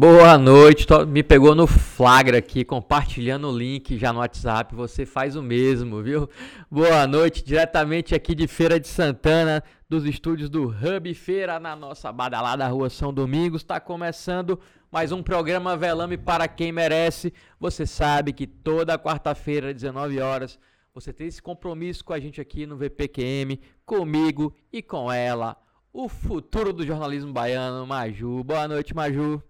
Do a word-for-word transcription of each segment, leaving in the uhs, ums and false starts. Boa noite, me pegou no flagra aqui, compartilhando o link já no WhatsApp, você faz o mesmo, viu? Boa noite, diretamente aqui de Feira de Santana, dos estúdios do Hub Feira, na nossa badalada Rua São Domingos, está começando mais um programa Velame para quem merece. Você sabe que toda quarta-feira, às dezenove horas, você tem esse compromisso com a gente aqui no V P Q M, comigo e com ela, o futuro do jornalismo baiano, Maju. Boa noite, Maju.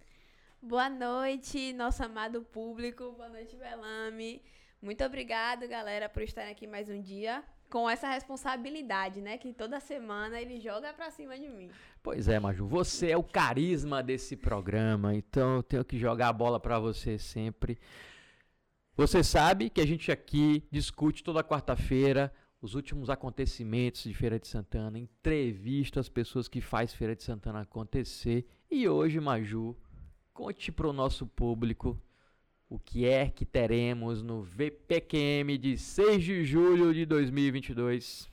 Boa noite, nosso amado público. Boa noite, Velame. Muito obrigado, galera, por estarem aqui mais um dia com essa responsabilidade, né? Que toda semana ele joga pra cima de mim. Pois é, Maju. Você é o carisma desse programa, então eu tenho que jogar a bola pra você sempre. Você sabe que a gente aqui discute toda quarta-feira os últimos acontecimentos de Feira de Santana, entrevista as pessoas que faz Feira de Santana acontecer. E hoje, Maju, conte para o nosso público o que é que teremos no V P Q M de seis de julho de dois mil e vinte e dois.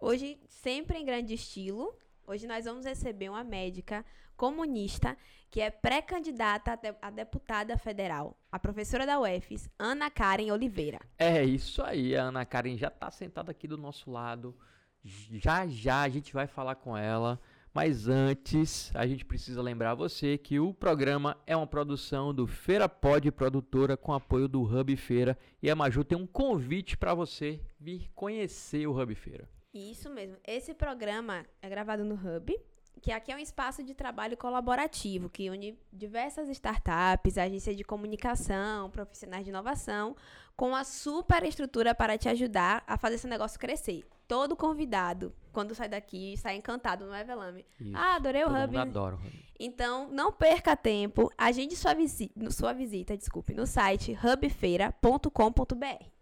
Hoje, sempre em grande estilo, hoje nós vamos receber uma médica comunista que é pré-candidata a deputada federal, a professora da U F E S, Ana Karen Oliveira. É isso aí, a Ana Karen já está sentada aqui do nosso lado, já já a gente vai falar com ela. Mas antes, a gente precisa lembrar você que o programa é uma produção do Feira Pod Produtora com apoio do Hub Feira. E a Maju tem um convite para você vir conhecer o Hub Feira. Isso mesmo. Esse programa é gravado no Hub, que aqui é um espaço de trabalho colaborativo, que une diversas startups, agências de comunicação, profissionais de inovação, com a superestrutura para te ajudar a fazer esse negócio crescer. Todo convidado, quando sai daqui, sai encantado, não é, Velame? Isso. Ah, adorei o Todo Hub. Adoro o Hub. Então, não perca tempo. Agende sua visita, sua visita, desculpe, no site hub feira ponto com ponto b r.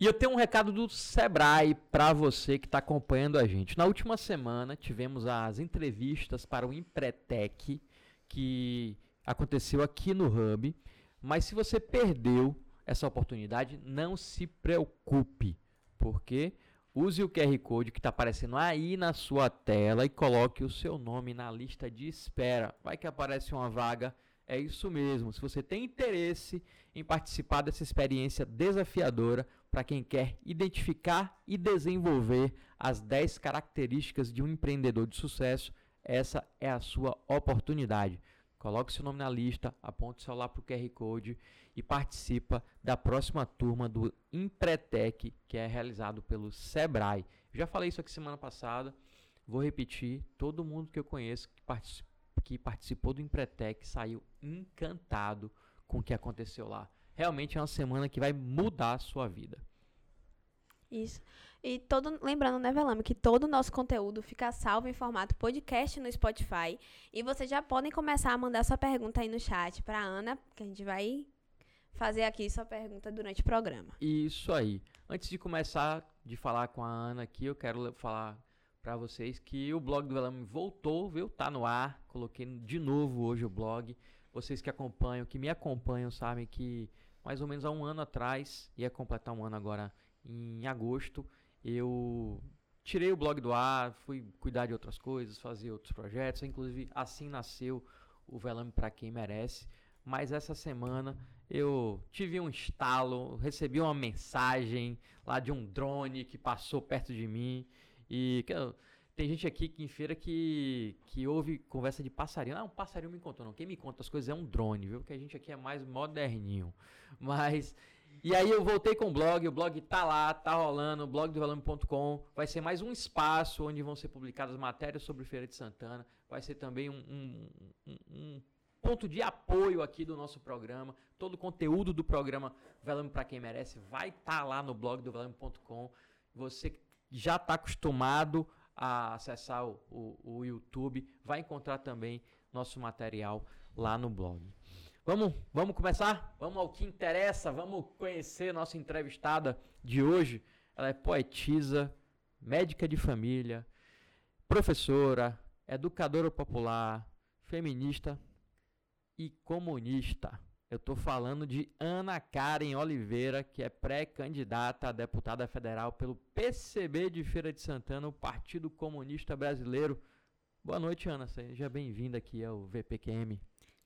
E eu tenho um recado do Sebrae para você que está acompanhando a gente. Na última semana, tivemos as entrevistas para o Empretec, que aconteceu aqui no Hub. Mas se você perdeu essa oportunidade, não se preocupe, porque use o Q R Code que está aparecendo aí na sua tela e coloque o seu nome na lista de espera. Vai que aparece uma vaga, é isso mesmo. Se você tem interesse em participar dessa experiência desafiadora para quem quer identificar e desenvolver as dez características de um empreendedor de sucesso, essa é a sua oportunidade. Coloque seu nome na lista, aponte o celular para o Q R Code e participa da próxima turma do Empretec, que é realizado pelo Sebrae. Já falei isso aqui semana passada, vou repetir, todo mundo que eu conheço que, particip- que participou do Empretec saiu encantado com o que aconteceu lá. Realmente é uma semana que vai mudar a sua vida. Isso. E todo, lembrando, né, Velame, que todo o nosso conteúdo fica salvo em formato podcast no Spotify. E vocês já podem começar a mandar sua pergunta aí no chat para a Ana, que a gente vai fazer aqui sua pergunta durante o programa. Isso aí. Antes de começar de falar com a Ana aqui, eu quero falar para vocês que o blog do Velame voltou, viu? Tá no ar. Coloquei de novo hoje o blog. Vocês que acompanham, que me acompanham, sabem que mais ou menos há um ano atrás, ia completar um ano agora em agosto, eu tirei o blog do ar, fui cuidar de outras coisas, fazer outros projetos, inclusive assim nasceu o Velame para quem merece. Mas essa semana eu tive um estalo, recebi uma mensagem lá de um drone que passou perto de mim. E tem gente aqui em feira que, que ouve conversa de passarinho. Ah, um passarinho me contou. Não, quem me conta as coisas é um drone, viu? Porque a gente aqui é mais moderninho. Mas... E aí eu voltei com o blog, o blog tá lá, tá rolando, blog do velame ponto com, vai ser mais um espaço onde vão ser publicadas matérias sobre Feira de Santana, vai ser também um, um, um, um ponto de apoio aqui do nosso programa, todo o conteúdo do programa Velame para quem merece vai estar tá lá no blog do velame ponto com, você já está acostumado a acessar o, o, o YouTube, vai encontrar também nosso material lá no blog. Vamos, vamos começar? Vamos ao que interessa, vamos conhecer nossa entrevistada de hoje. Ela é poetisa, médica de família, professora, educadora popular, feminista e comunista. Eu estou falando de Ana Karen Oliveira, que é pré-candidata a deputada federal pelo P C B de Feira de Santana, o Partido Comunista Brasileiro. Boa noite, Ana. Seja bem-vinda aqui ao V P Q M.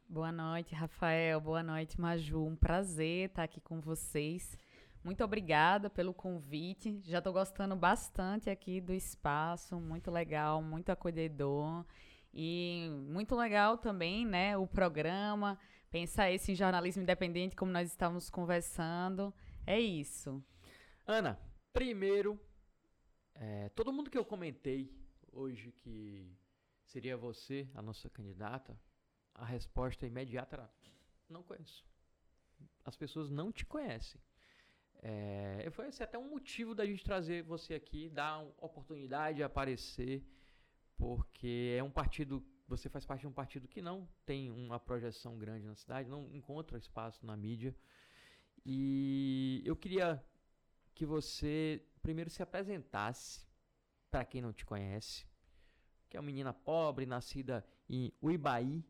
Boa noite, Rafael. Boa noite, Maju. Um prazer estar aqui com vocês. Muito obrigada pelo convite. Já estou gostando bastante aqui do espaço. Muito legal, muito acolhedor. E muito legal também, né, o programa. Pensar esse em jornalismo independente, como nós estávamos conversando. É isso. Ana, primeiro, é, todo mundo que eu comentei hoje que seria você a nossa candidata, a resposta imediata era: não conheço. As pessoas não te conhecem. É, foi esse até um motivo da gente trazer você aqui, dar oportunidade de aparecer, porque é um partido, você faz parte de um partido que não tem uma projeção grande na cidade, não encontra espaço na mídia. E eu queria que você primeiro se apresentasse, para quem não te conhece, que é uma menina pobre, nascida em Uibaí,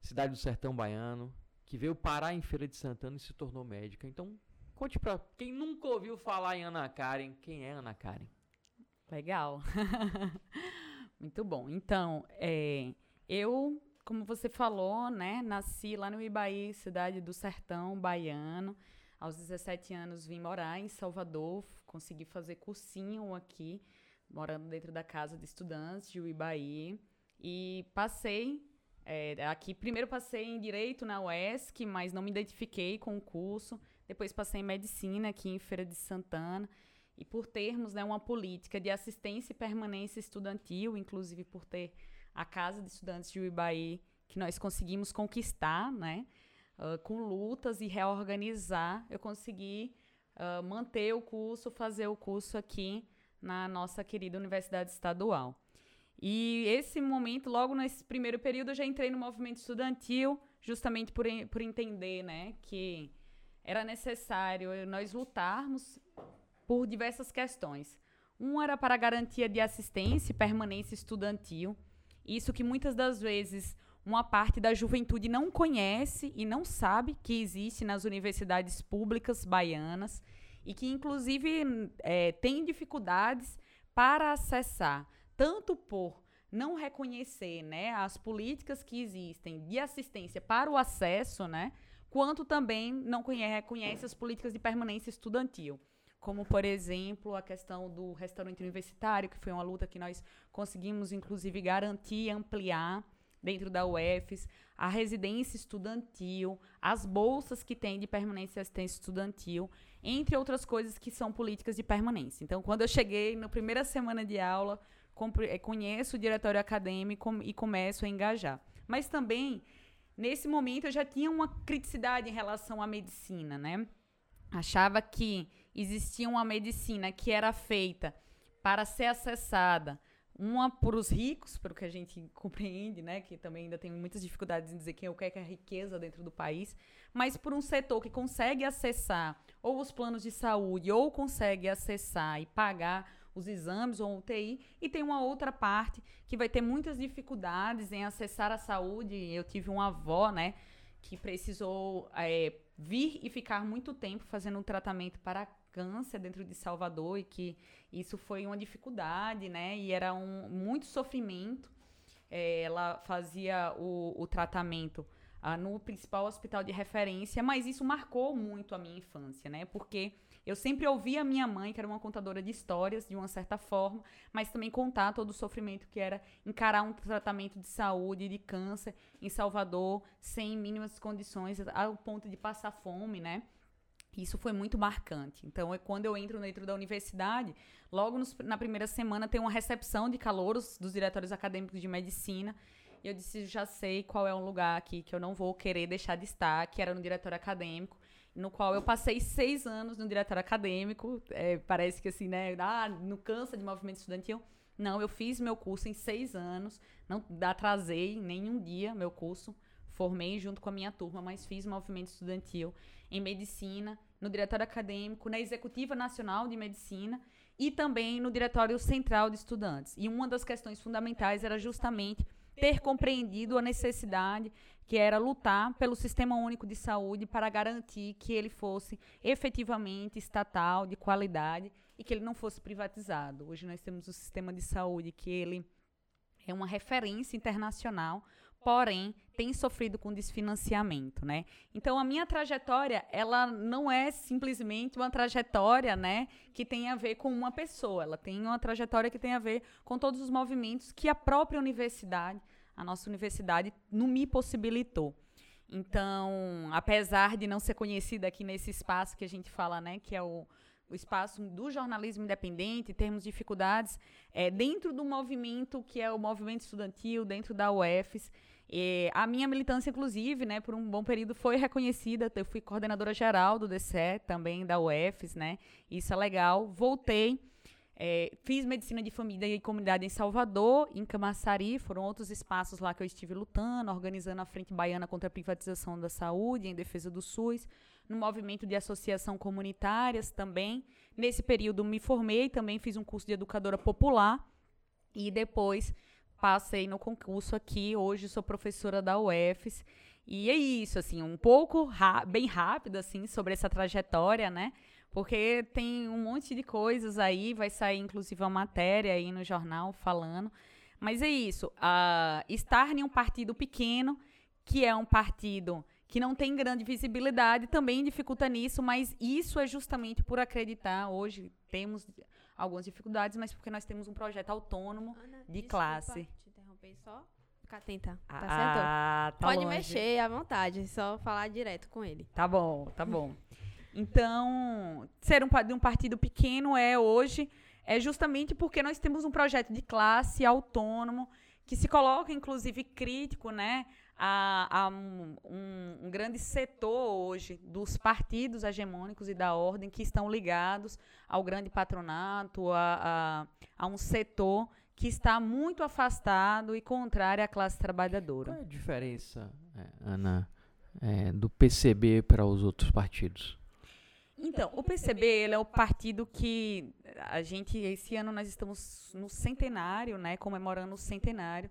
cidade do sertão baiano, que veio parar em Feira de Santana e se tornou médica. Então, conte para quem nunca ouviu falar em Ana Karen, quem é Ana Karen? Legal. Muito bom. Então, é, eu, como você falou, né, nasci lá no Uibaí, cidade do sertão baiano. Aos dezessete anos vim morar em Salvador, consegui fazer cursinho aqui, morando dentro da casa de estudantes de Uibaí, e passei é, aqui, primeiro passei em Direito na U E S C, mas não me identifiquei com o curso, depois passei em Medicina aqui em Feira de Santana, e por termos, né, uma política de assistência e permanência estudantil, inclusive por ter a casa de estudantes de Uibaí, que nós conseguimos conquistar, né, Uh, com lutas e reorganizar, eu consegui uh, manter o curso, fazer o curso aqui na nossa querida Universidade Estadual. E esse momento, logo nesse primeiro período, eu já entrei no movimento estudantil, justamente por, por entender, né, que era necessário nós lutarmos por diversas questões. Um era para a garantia de assistência e permanência estudantil, isso que muitas das vezes uma parte da juventude não conhece e não sabe que existe nas universidades públicas baianas e que, inclusive, é, tem dificuldades para acessar, tanto por não reconhecer, né, as políticas que existem de assistência para o acesso, né, quanto também não conhece, reconhece as políticas de permanência estudantil, como, por exemplo, a questão do restaurante universitário, que foi uma luta que nós conseguimos, inclusive, garantir e ampliar dentro da U F E S, a residência estudantil, as bolsas que tem de permanência e assistência estudantil, entre outras coisas que são políticas de permanência. Então, quando eu cheguei na primeira semana de aula, conheço o diretório acadêmico e começo a engajar. Mas também, nesse momento, eu já tinha uma criticidade em relação à medicina, né? Achava que existia uma medicina que era feita para ser acessada, uma para os ricos, para o que a gente compreende, né, que também ainda tem muitas dificuldades em dizer quem é o que é riqueza dentro do país, mas por um setor que consegue acessar ou os planos de saúde, ou consegue acessar e pagar os exames ou U T I, e tem uma outra parte que vai ter muitas dificuldades em acessar a saúde. Eu tive uma avó, né, que precisou é, vir e ficar muito tempo fazendo um tratamento para câncer dentro de Salvador, e que isso foi uma dificuldade, né? E era um muito sofrimento. É, ela fazia o, o tratamento ah, no principal hospital de referência, mas isso marcou muito a minha infância, né? Porque eu sempre ouvia a minha mãe, que era uma contadora de histórias, de uma certa forma, mas também contar todo o sofrimento que era encarar um tratamento de saúde, de câncer, em Salvador, sem mínimas condições, ao ponto de passar fome, né? Isso foi muito marcante. Então, é quando eu entro dentro da universidade, logo nos, na primeira semana tem uma recepção de calouros dos diretórios acadêmicos de medicina, e eu disse, já sei qual é um lugar aqui que eu não vou querer deixar de estar, que era no diretório acadêmico, no qual eu passei seis anos no diretório acadêmico, é, parece que assim, né, ah, não cansa de movimento estudantil. Não, eu fiz meu curso em seis anos, não atrasei nenhum dia meu curso, formei junto com a minha turma, mas fiz movimento estudantil em medicina, no diretório acadêmico, na Executiva Nacional de Medicina e também no Diretório Central de Estudantes. E uma das questões fundamentais era justamente ter compreendido a necessidade que era lutar pelo Sistema Único de Saúde para garantir que ele fosse efetivamente estatal, de qualidade, e que ele não fosse privatizado. Hoje nós temos um sistema de saúde que ele é uma referência internacional, porém tem sofrido com desfinanciamento, né? Então, a minha trajetória, ela não é simplesmente uma trajetória, né, que tem a ver com uma pessoa, ela tem uma trajetória que tem a ver com todos os movimentos que a própria universidade, a nossa universidade, não me possibilitou. Então, apesar de não ser conhecida aqui nesse espaço que a gente fala, né, que é o, o espaço do jornalismo independente, temos dificuldades é, dentro do movimento que é o movimento estudantil, dentro da U F E S. E a minha militância, inclusive, né, por um bom período foi reconhecida. Eu fui coordenadora geral do D C E, também da U F E S, né? Isso é legal. Voltei, é, fiz medicina de família e comunidade em Salvador, em Camaçari, foram outros espaços lá que eu estive lutando, organizando a Frente Baiana contra a Privatização da Saúde, em defesa do SUS, no movimento de associação comunitárias também. Nesse período me formei, também fiz um curso de educadora popular e depois passei no concurso aqui, hoje sou professora da U F E S, e é isso, assim, um pouco, ra- bem rápido, assim, sobre essa trajetória, né, porque tem um monte de coisas aí, vai sair, inclusive, uma matéria aí no jornal falando, mas é isso, uh, estar em um partido pequeno, que é um partido que não tem grande visibilidade, também dificulta nisso, mas isso é justamente por acreditar, hoje temos algumas dificuldades, mas porque nós temos um projeto autônomo, Ana, de desculpa, classe. Te interromper só, fica atenta, tá certo? Ah, tá Pode longe. Mexer à vontade, só falar direto com ele. Tá bom, tá bom. Então, ser um, de um partido pequeno é hoje, é justamente porque nós temos um projeto de classe autônomo, que se coloca, inclusive, crítico, né, a, a um, um grande setor hoje dos partidos hegemônicos e da ordem que estão ligados ao grande patronato, a, a, a um setor que está muito afastado e contrário à classe trabalhadora. Qual é a diferença, Ana, é, do P C B para os outros partidos? Então, o P C B, ele é o partido que a gente, esse ano nós estamos no centenário, né, comemorando o centenário,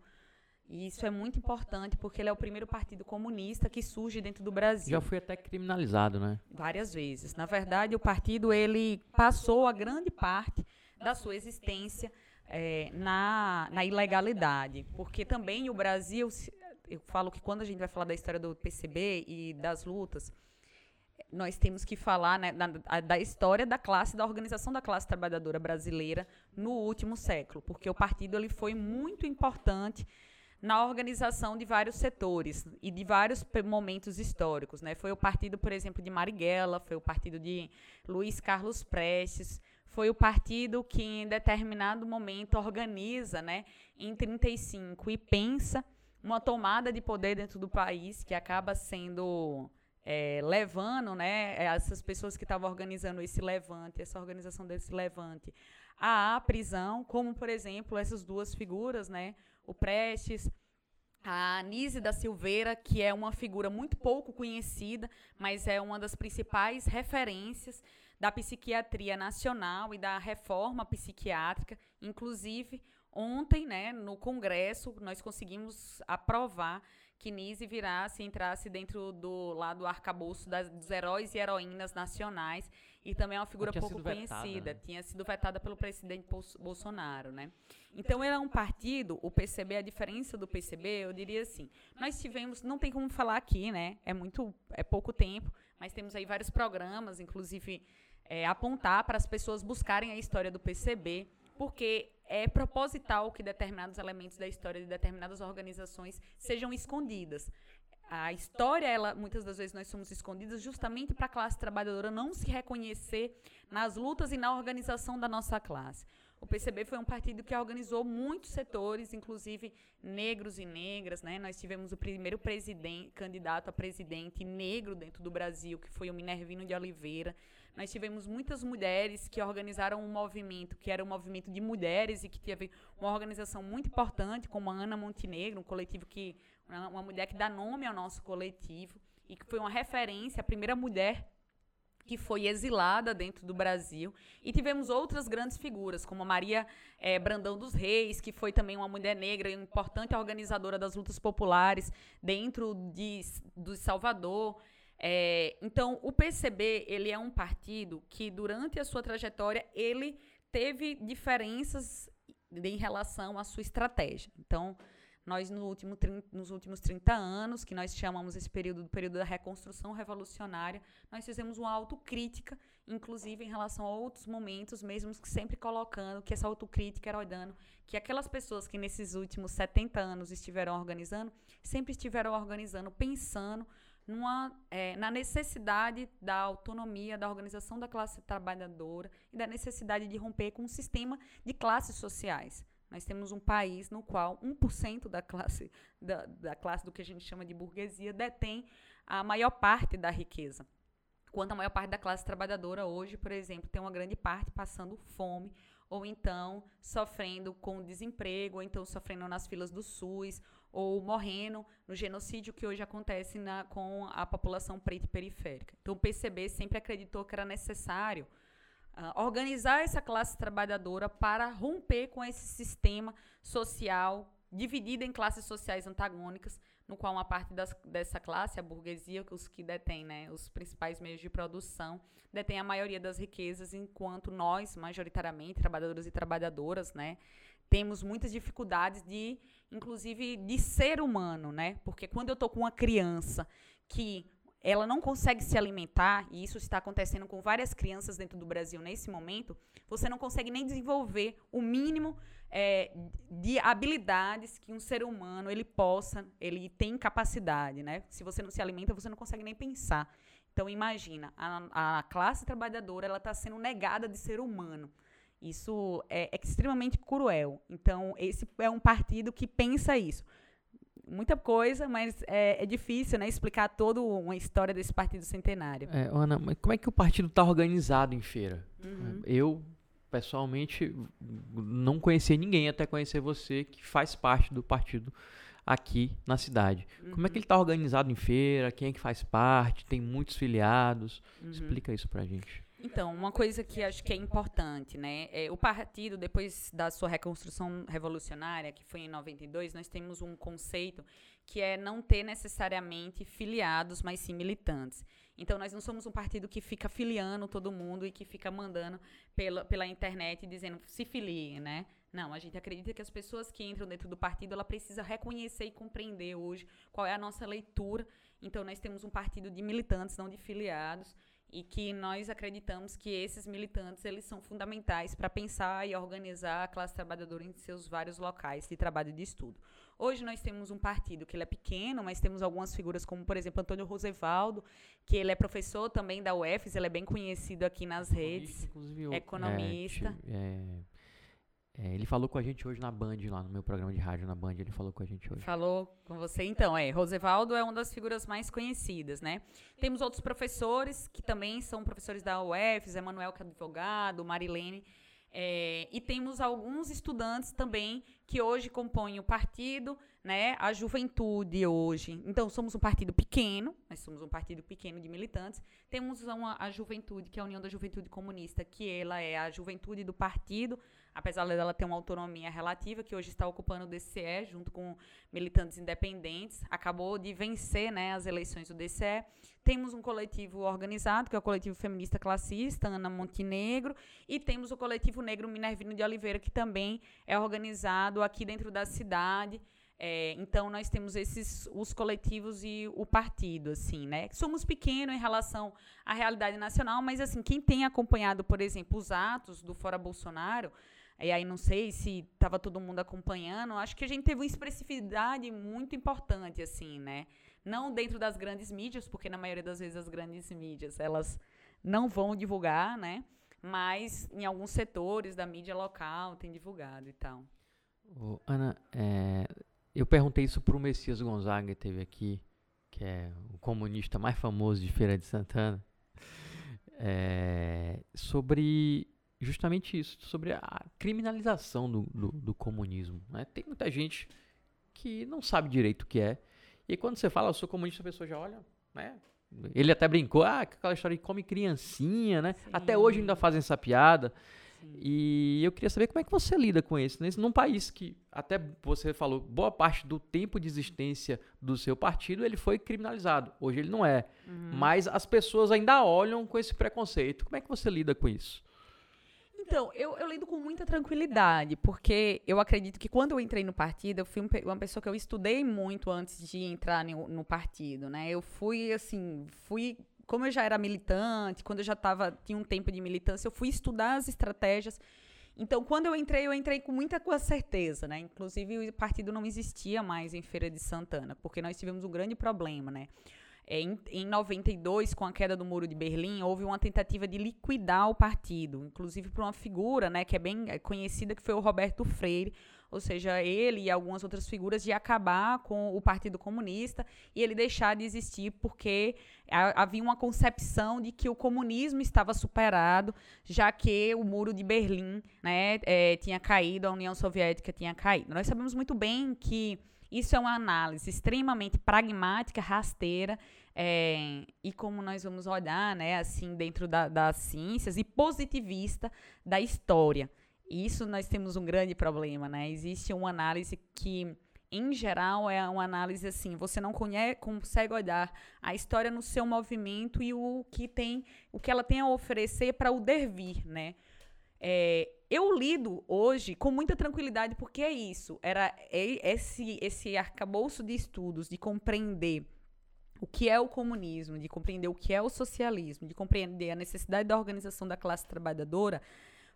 e isso é muito importante, porque ele é o primeiro partido comunista que surge dentro do Brasil. Já foi até criminalizado, né? Várias vezes. Na verdade, o partido, ele passou a grande parte da sua existência é, na, na ilegalidade, porque também o Brasil, eu falo que quando a gente vai falar da história do P C B e das lutas, nós temos que falar, né, da, da história da classe, da organização da classe trabalhadora brasileira no último século, porque o partido, ele foi muito importante na organização de vários setores e de vários momentos históricos, né? Foi o partido, por exemplo, de Marighella, foi o partido de Luiz Carlos Prestes, foi o partido que, em determinado momento, organiza, né, em trinta e cinco e pensa uma tomada de poder dentro do país que acaba sendo... É, levando, né, essas pessoas que estavam organizando esse levante, essa organização desse levante, à prisão, como, por exemplo, essas duas figuras, né, o Prestes, a Nise da Silveira, que é uma figura muito pouco conhecida, mas é uma das principais referências da psiquiatria nacional e da reforma psiquiátrica. Inclusive, ontem, né, no Congresso, nós conseguimos aprovar que Nise virasse, entrasse dentro do, lá do arcabouço das, dos heróis e heroínas nacionais, e também é uma figura pouco conhecida, vetada, né? Tinha sido vetada pelo presidente Bolsonaro, né? Então, era um partido, o P C B, a diferença do P C B, eu diria assim, nós tivemos, não tem como falar aqui, né? É muito, é pouco tempo, mas temos aí vários programas, inclusive é, apontar para as pessoas buscarem a história do P C B, porque é proposital que determinados elementos da história de determinadas organizações sejam escondidas. A história, ela, muitas das vezes, nós somos escondidas justamente para a classe trabalhadora não se reconhecer nas lutas e na organização da nossa classe. O P C B foi um partido que organizou muitos setores, inclusive negros e negras, né? Nós tivemos o primeiro presidente, candidato a presidente negro dentro do Brasil, que foi o Minervino de Oliveira. Nós tivemos muitas mulheres que organizaram um movimento, que era um movimento de mulheres e que teve uma organização muito importante, como a Ana Montenegro, um coletivo que, uma mulher que dá nome ao nosso coletivo e que foi uma referência, a primeira mulher que foi exilada dentro do Brasil. E tivemos outras grandes figuras, como a Maria eh, Brandão dos Reis, que foi também uma mulher negra e importante organizadora das lutas populares dentro de, de Salvador. É, então, o P C B, ele é um partido que, durante a sua trajetória, ele teve diferenças em relação à sua estratégia. Então, Nós, no último trinta, nos últimos trinta anos, que nós chamamos esse período do período da reconstrução revolucionária, nós fizemos uma autocrítica, inclusive em relação a outros momentos, mesmo que sempre colocando que essa autocrítica era olhando que aquelas pessoas que nesses últimos setenta anos estiveram organizando, sempre estiveram organizando, pensando numa, é, na necessidade da autonomia, da organização da classe trabalhadora e da necessidade de romper com um sistema de classes sociais. Nós temos um país no qual um por cento da classe, da, da classe do que a gente chama de burguesia detém a maior parte da riqueza. Enquanto a maior parte da classe trabalhadora hoje, por exemplo, tem uma grande parte passando fome, ou então sofrendo com desemprego, ou então sofrendo nas filas do SUS, ou morrendo no genocídio que hoje acontece na, com a população preta e periférica. Então o P C B sempre acreditou que era necessário Uh, organizar essa classe trabalhadora para romper com esse sistema social dividido em classes sociais antagônicas, no qual uma parte das, dessa classe, a burguesia, os que detêm, né, os principais meios de produção, detém a maioria das riquezas, enquanto nós, majoritariamente, trabalhadores e trabalhadoras, né, temos muitas dificuldades de, inclusive, de ser humano, né, porque quando eu estou com uma criança que ela não consegue se alimentar, e isso está acontecendo com várias crianças dentro do Brasil nesse momento, você não consegue nem desenvolver o mínimo é, de habilidades que um ser humano ele possa, ele tem capacidade, né? Se você não se alimenta, você não consegue nem pensar. Então, imagina, a, a classe trabalhadora ela está sendo negada de ser humano. Isso é extremamente cruel. Então, esse é um partido que pensa isso. Muita coisa, mas é, é difícil, né, explicar toda uma história desse partido centenário. É, Ana, mas como é que o partido está organizado em Feira? Uhum. Eu, pessoalmente, não conhecia ninguém até conhecer você, que faz parte do partido aqui na cidade. Uhum. Como é que ele está organizado em Feira? Quem é que faz parte? Tem muitos filiados? Uhum. Explica isso pra gente. Então, uma coisa que acho que é importante, né? É, o partido, depois da sua reconstrução revolucionária, que foi em noventa e dois, nós temos um conceito que é não ter necessariamente filiados, mas sim militantes. Então, nós não somos um partido que fica filiando todo mundo e que fica mandando pela, pela internet dizendo se filie, né? Não, a gente acredita que as pessoas que entram dentro do partido, ela precisa reconhecer e compreender hoje qual é a nossa leitura. Então, nós temos um partido de militantes, não de filiados, e que nós acreditamos que esses militantes eles são fundamentais para pensar e organizar a classe trabalhadora em seus vários locais de trabalho e de estudo. Hoje nós temos um partido que ele é pequeno, mas temos algumas figuras como, por exemplo, Antônio Rosevaldo, que ele é professor também da U F E S, ele é bem conhecido aqui nas redes, inclusive, economista. É, é, ele falou com a gente hoje na Band, lá no meu programa de rádio na Band, ele falou com a gente hoje. Falou com você, então, é, Rosevaldo é uma das figuras mais conhecidas, né? Temos outros professores que também são professores da U F E S, Emanuel, que é advogado, Marilene, É, e temos alguns estudantes também que hoje compõem o partido, né, a juventude hoje. Então, somos um partido pequeno, nós somos um partido pequeno de militantes. Temos uma, a juventude, que é a União da Juventude Comunista, que ela é a juventude do partido, apesar dela ter uma autonomia relativa, que hoje está ocupando o D C E junto com militantes independentes. Acabou de vencer, né, as eleições do D C E. Temos um coletivo organizado, que é o coletivo feminista classista, Ana Montenegro, e temos o coletivo negro Minervino de Oliveira, que também é organizado aqui dentro da cidade. É, então, nós temos esses, os coletivos e o partido, assim, né? Somos pequenos em relação à realidade nacional, mas, assim, quem tem acompanhado, por exemplo, os atos do Fora Bolsonaro, e aí não sei se estava todo mundo acompanhando, acho que a gente teve uma expressividade muito importante, assim, né? Não dentro das grandes mídias, porque na maioria das vezes as grandes mídias elas não vão divulgar, né? Mas em alguns setores da mídia local tem divulgado e tal. Ô, Ana, é, eu perguntei isso para o Messias Gonzaga, que teve aqui, que é o comunista mais famoso de Feira de Santana, é, sobre justamente isso, sobre a criminalização do, do, do comunismo, né? Tem muita gente que não sabe direito o que é. E quando você fala, eu sou comunista, a pessoa já olha, né? Ele até brincou, ah, aquela história de come criancinha, né? Sim. Até hoje ainda fazem essa piada. Sim. E eu queria saber como é que você lida com isso, né? Num país que, até você falou, boa parte do tempo de existência do seu partido, ele foi criminalizado. Hoje ele não é. Uhum. Mas as pessoas ainda olham com esse preconceito. Como é que você lida com isso? Então, eu, eu lido com muita tranquilidade, porque eu acredito que quando eu entrei no partido, eu fui uma pessoa que eu estudei muito antes de entrar no, no partido, né? Eu fui, assim, fui... Como eu já era militante, quando eu já tava, tinha um tempo de militância, eu fui estudar as estratégias. Então, quando eu entrei, eu entrei com muita certeza, né? Inclusive, o partido não existia mais em Feira de Santana, porque nós tivemos um grande problema, né? É, em, em noventa e dois, com a queda do Muro de Berlim, houve uma tentativa de liquidar o partido, inclusive por uma figura, né, que é bem conhecida, que foi o Roberto Freire, ou seja, ele e algumas outras figuras, de acabar com o Partido Comunista e ele deixar de existir, porque havia uma concepção de que o comunismo estava superado, já que o Muro de Berlim, né, é, tinha caído, a União Soviética tinha caído. Nós sabemos muito bem que isso é uma análise extremamente pragmática, rasteira, é, e como nós vamos olhar, né, assim, dentro da, das ciências, e positivista da história. Isso nós temos um grande problema, né? Existe uma análise que, em geral, é uma análise assim, você não conhece, consegue olhar a história no seu movimento e o que, tem, o que ela tem a oferecer para o devir, né? É, eu lido hoje com muita tranquilidade, porque é isso, era esse, esse arcabouço de estudos, de compreender o que é o comunismo, de compreender o que é o socialismo, de compreender a necessidade da organização da classe trabalhadora,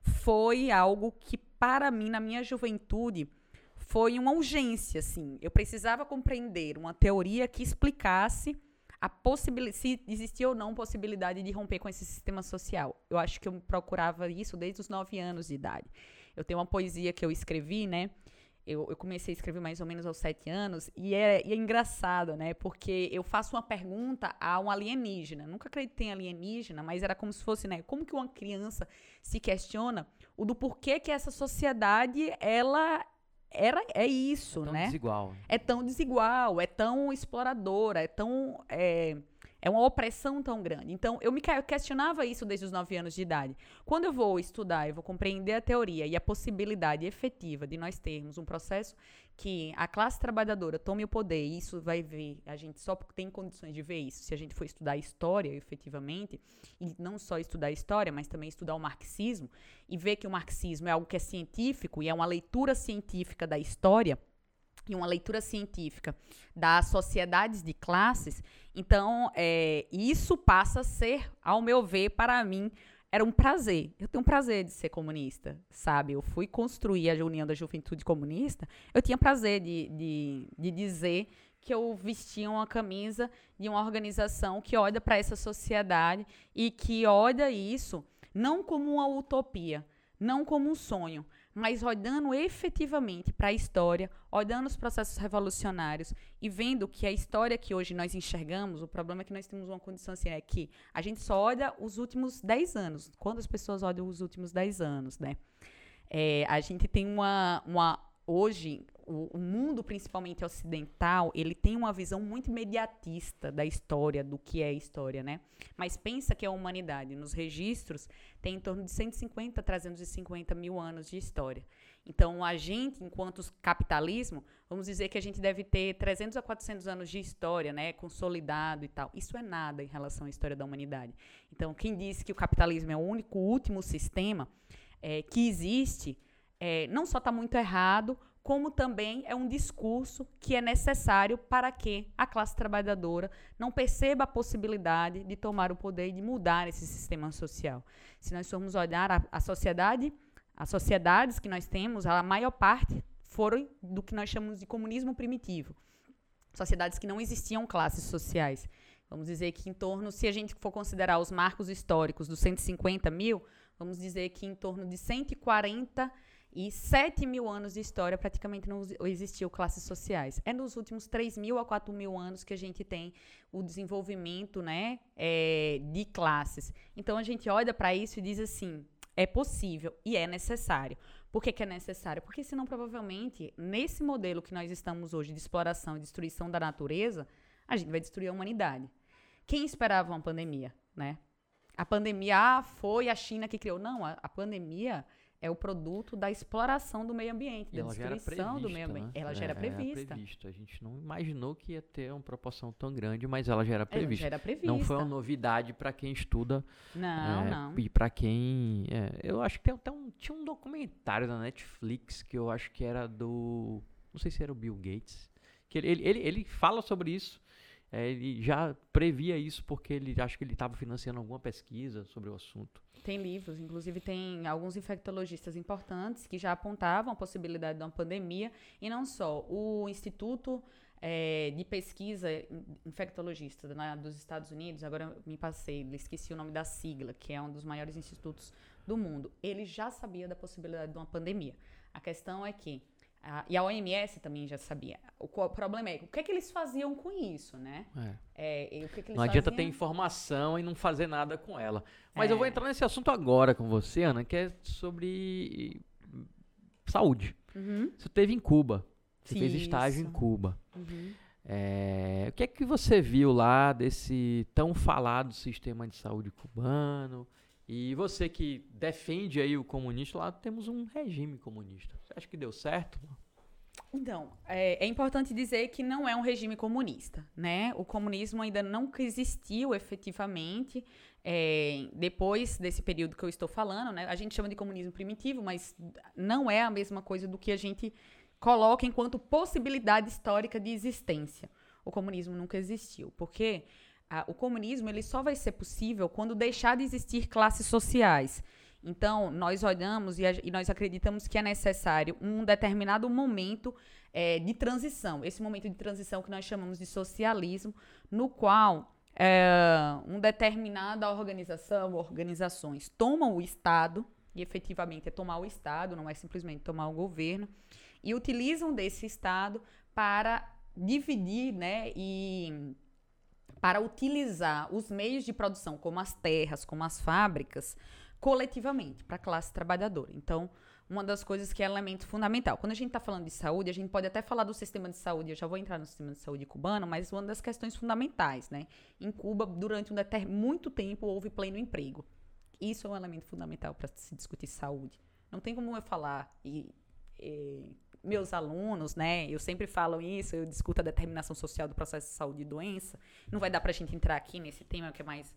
foi algo que, para mim, na minha juventude, foi uma urgência, assim. Eu precisava compreender uma teoria que explicasse a possibilidade, se existia ou não possibilidade de romper com esse sistema social. Eu acho que eu procurava isso desde os nove anos de idade. Eu tenho uma poesia que eu escrevi, né? Eu, eu comecei a escrever mais ou menos aos sete anos, e é, e é engraçado, né? Porque eu faço uma pergunta a um alienígena. Nunca acreditei em alienígena, mas era como se fosse, né? Como que uma criança se questiona o do porquê que essa sociedade, ela era, é isso, né? É tão desigual. É tão desigual, é tão exploradora, é tão... É... É uma opressão tão grande. Então, eu me questionava isso desde os nove anos de idade. Quando eu vou estudar, eu vou compreender a teoria e a possibilidade efetiva de nós termos um processo que a classe trabalhadora tome o poder, e isso vai ver, a gente só tem condições de ver isso se a gente for estudar história, efetivamente, e não só estudar história, mas também estudar o marxismo, e ver que o marxismo é algo que é científico, e é uma leitura científica da história, e uma leitura científica das sociedades de classes. Então, é, isso passa a ser, ao meu ver, para mim, era um prazer. Eu tenho um prazer de ser comunista, sabe? Eu fui construir a União da Juventude Comunista, eu tinha prazer de, de, de dizer que eu vestia uma camisa de uma organização que olha para essa sociedade e que olha isso não como uma utopia, não como um sonho, mas olhando efetivamente para a história, olhando os processos revolucionários e vendo que a história que hoje nós enxergamos, o problema é que nós temos uma condição assim, é que a gente só olha os últimos dez anos. Quando as pessoas olham os últimos dez anos, né? É, a gente tem uma... uma hoje, o, o mundo, principalmente ocidental, ele tem uma visão muito imediatista da história, do que é história, né? Mas pensa que a humanidade, nos registros, tem em torno de cento e cinquenta a trezentos e cinquenta mil anos de história. Então, a gente, enquanto capitalismo, vamos dizer que a gente deve ter trezentos a quatrocentos anos de história, né, consolidado e tal. Isso é nada em relação à história da humanidade. Então, quem diz que o capitalismo é o único, último sistema é, que existe... É, não só está muito errado, como também é um discurso que é necessário para que a classe trabalhadora não perceba a possibilidade de tomar o poder e de mudar esse sistema social. Se nós formos olhar a, a sociedade, as sociedades que nós temos, a maior parte foram do que nós chamamos de comunismo primitivo. Sociedades que não existiam classes sociais. Vamos dizer que em torno, se a gente for considerar os marcos históricos dos cento e cinquenta mil, vamos dizer que em torno de cento e quarenta e sete mil anos de história, praticamente não existiu classes sociais. É nos últimos três mil a quatro mil anos que a gente tem o desenvolvimento, né, é, de classes. Então, a gente olha para isso e diz assim, é possível e é necessário. Por que que é necessário? Porque senão, provavelmente, nesse modelo que nós estamos hoje de exploração e destruição da natureza, a gente vai destruir a humanidade. Quem esperava uma pandemia, né? A pandemia, ah, foi a China que criou. Não, a, a pandemia... É o produto da exploração do meio ambiente, da destruição do meio ambiente. Ela já era prevista. Ela já era prevista. A gente não imaginou que ia ter uma proporção tão grande, mas ela já era prevista. Ela já era prevista. Não foi uma novidade para quem estuda. Não, é, não. E para quem... É, eu acho que tem até um, tinha um documentário da Netflix que eu acho que era do... Não sei se era o Bill Gates. Que ele, ele, ele, ele fala sobre isso. É, ele já previa isso porque ele acho que ele estava financiando alguma pesquisa sobre o assunto. Tem livros, inclusive tem alguns infectologistas importantes que já apontavam a possibilidade de uma pandemia, e não só. O Instituto é, de Pesquisa Infectologista né, dos Estados Unidos, agora me passei, esqueci o nome da sigla, que é um dos maiores institutos do mundo, ele já sabia da possibilidade de uma pandemia. A questão é que Ah, e a O M S também já sabia. O, o problema é o que é que eles faziam com isso, né? É. É, e o que é que eles não adianta faziam? Ter informação e não fazer nada com ela. Mas é. eu vou entrar nesse assunto agora com você, Ana, que é sobre saúde. Uhum. Você esteve em Cuba. Você isso. fez estágio em Cuba. Uhum. É, o que é que você viu lá desse tão falado sistema de saúde cubano? E você que defende aí o comunista, lá temos um regime comunista. Você acha que deu certo? Então, é, é importante dizer que não é um regime comunista, né? O comunismo ainda não existiu efetivamente é, depois desse período que eu estou falando, né? A gente chama de comunismo primitivo, mas não é a mesma coisa do que a gente coloca enquanto possibilidade histórica de existência. O comunismo nunca existiu, porque... Ah, o comunismo ele só vai ser possível quando deixar de existir classes sociais. Então, nós olhamos e, a, e nós acreditamos que é necessário um determinado momento é, de transição. Esse momento de transição que nós chamamos de socialismo, no qual é, uma determinada organização ou organizações tomam o Estado, e efetivamente é tomar o Estado, não é simplesmente tomar o governo, e utilizam desse Estado para dividir, né, e... para utilizar os meios de produção, como as terras, como as fábricas, coletivamente, para a classe trabalhadora. Então, uma das coisas que é elemento fundamental. Quando a gente está falando de saúde, a gente pode até falar do sistema de saúde, eu já vou entrar no sistema de saúde cubano, mas uma das questões fundamentais, né? Em Cuba, durante um deter- muito tempo, houve pleno emprego. Isso é um elemento fundamental para se discutir saúde. Não tem como eu falar... E, e, meus alunos, né, eu sempre falo isso, eu discuto a determinação social do processo de saúde e doença, não vai dar pra gente entrar aqui nesse tema, que é mais...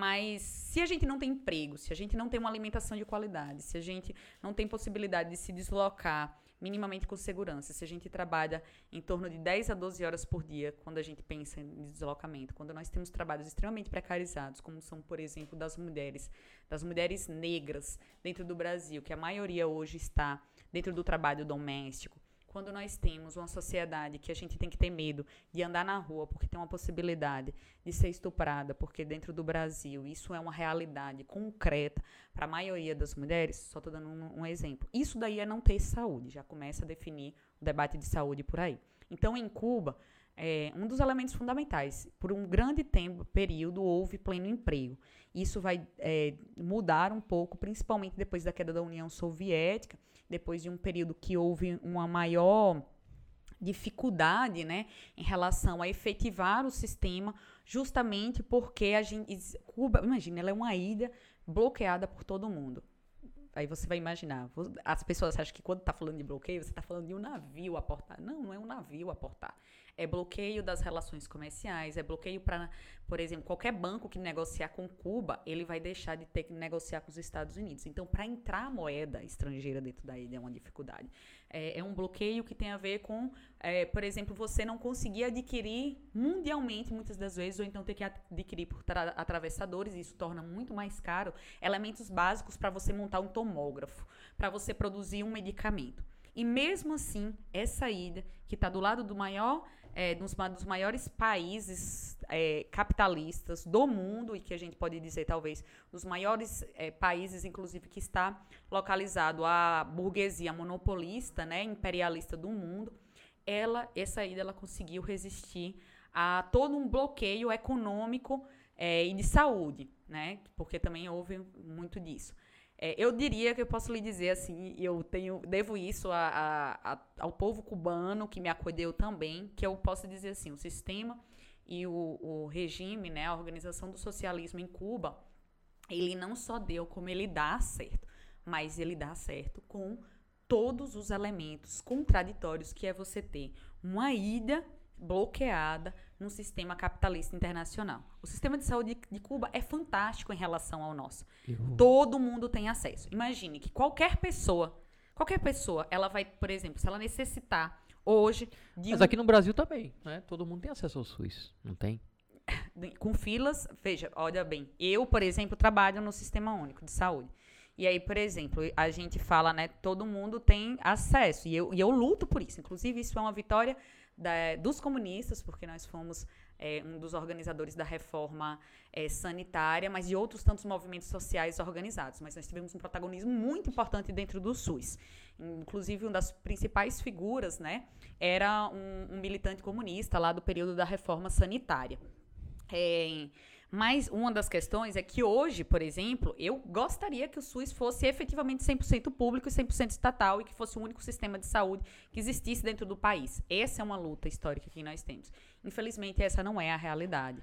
Mas se a gente não tem emprego, se a gente não tem uma alimentação de qualidade, se a gente não tem possibilidade de se deslocar minimamente com segurança, se a gente trabalha em torno de dez a doze horas por dia, quando a gente pensa em deslocamento, quando nós temos trabalhos extremamente precarizados, como são, por exemplo, das mulheres, das mulheres negras dentro do Brasil, que a maioria hoje está dentro do trabalho doméstico, quando nós temos uma sociedade que a gente tem que ter medo de andar na rua porque tem uma possibilidade de ser estuprada, porque dentro do Brasil isso é uma realidade concreta para a maioria das mulheres, só estou dando um, um exemplo. Isso daí é não ter saúde, já começa a definir o debate de saúde por aí. Então, em Cuba, é, um dos elementos fundamentais, por um grande tempo, período, houve pleno emprego. Isso vai é, mudar um pouco, principalmente depois da queda da União Soviética, depois de um período que houve uma maior dificuldade, né, em relação a efetivar o sistema, justamente porque a gente, Cuba, imagina, ela é uma ilha bloqueada por todo mundo. Aí você vai imaginar, as pessoas acham que quando está falando de bloqueio, você está falando de um navio aportar. Não, não é um navio aportar. É bloqueio das relações comerciais, é bloqueio para, por exemplo, qualquer banco que negociar com Cuba, ele vai deixar de ter que negociar com os Estados Unidos. Então, para entrar a moeda estrangeira dentro da ilha é uma dificuldade. É, é um bloqueio que tem a ver com, é, por exemplo, você não conseguir adquirir mundialmente, muitas das vezes, ou então ter que adquirir por tra- atravessadores, e isso torna muito mais caro, elementos básicos para você montar um tomógrafo, para você produzir um medicamento. E mesmo assim, essa ilha, que está do lado do maior... É, dos, dos maiores países é, capitalistas do mundo, e que a gente pode dizer, talvez, dos maiores é, países, inclusive, que está localizado a burguesia monopolista, né, imperialista do mundo, ela, essa ilha ela conseguiu resistir a todo um bloqueio econômico é, e de saúde, né, porque também houve muito disso. É, eu diria que eu posso lhe dizer assim, eu tenho, devo isso a, a, a, ao povo cubano que me acolheu também, que eu posso dizer assim, o sistema e o, o regime, né, a organização do socialismo em Cuba, ele não só deu como ele dá certo, mas ele dá certo com todos os elementos contraditórios que é você ter uma ilha bloqueada num sistema capitalista internacional. O sistema de saúde de Cuba é fantástico em relação ao nosso. Uhum. Todo mundo tem acesso. Imagine que qualquer pessoa, qualquer pessoa, ela vai, por exemplo, se ela necessitar hoje... De Mas um... aqui no Brasil também, né? Todo mundo tem acesso ao SUS, não tem? Com filas, veja, olha bem, eu, por exemplo, trabalho no Sistema Único de Saúde. E aí, por exemplo, a gente fala, né, todo mundo tem acesso, e eu, e eu luto por isso. Inclusive, isso é uma vitória da, dos comunistas, porque nós fomos é, um dos organizadores da reforma é, sanitária, mas de outros tantos movimentos sociais organizados. Mas nós tivemos um protagonismo muito importante dentro do SUS. Inclusive, uma das principais figuras, né, era um, um militante comunista lá do período da reforma sanitária. É, mas uma das questões é que hoje, por exemplo, eu gostaria que o SUS fosse efetivamente cem por cento público e cem por cento estatal e que fosse o único sistema de saúde que existisse dentro do país. Essa é uma luta histórica que nós temos. Infelizmente, essa não é a realidade.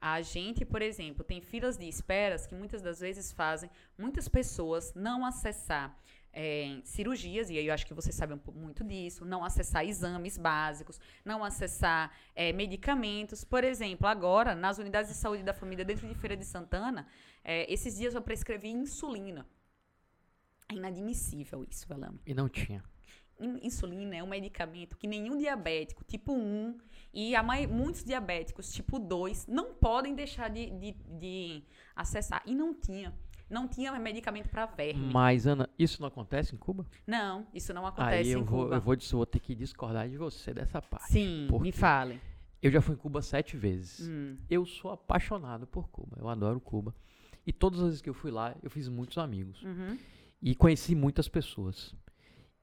A gente, por exemplo, tem filas de esperas que muitas das vezes fazem muitas pessoas não acessar É, cirurgias, e aí eu acho que vocês sabem muito disso, não acessar exames básicos, não acessar é, medicamentos. Por exemplo, agora, nas unidades de saúde da família, dentro de Feira de Santana, é, esses dias eu prescrevi insulina. É inadmissível isso, Velame. E não tinha. Insulina é um medicamento que nenhum diabético tipo um e a mai- muitos diabéticos tipo dois não podem deixar de, de, de acessar. E não tinha. Não tinha medicamento para verme. Mas, Ana, isso não acontece em Cuba? Não, isso não acontece em Cuba. Aí eu vou, vou ter que discordar de você dessa parte. Sim, me fale. Eu já fui em Cuba sete vezes. Hum. Eu sou apaixonado por Cuba. Eu adoro Cuba. E todas as vezes que eu fui lá, eu fiz muitos amigos. Uhum. E conheci muitas pessoas.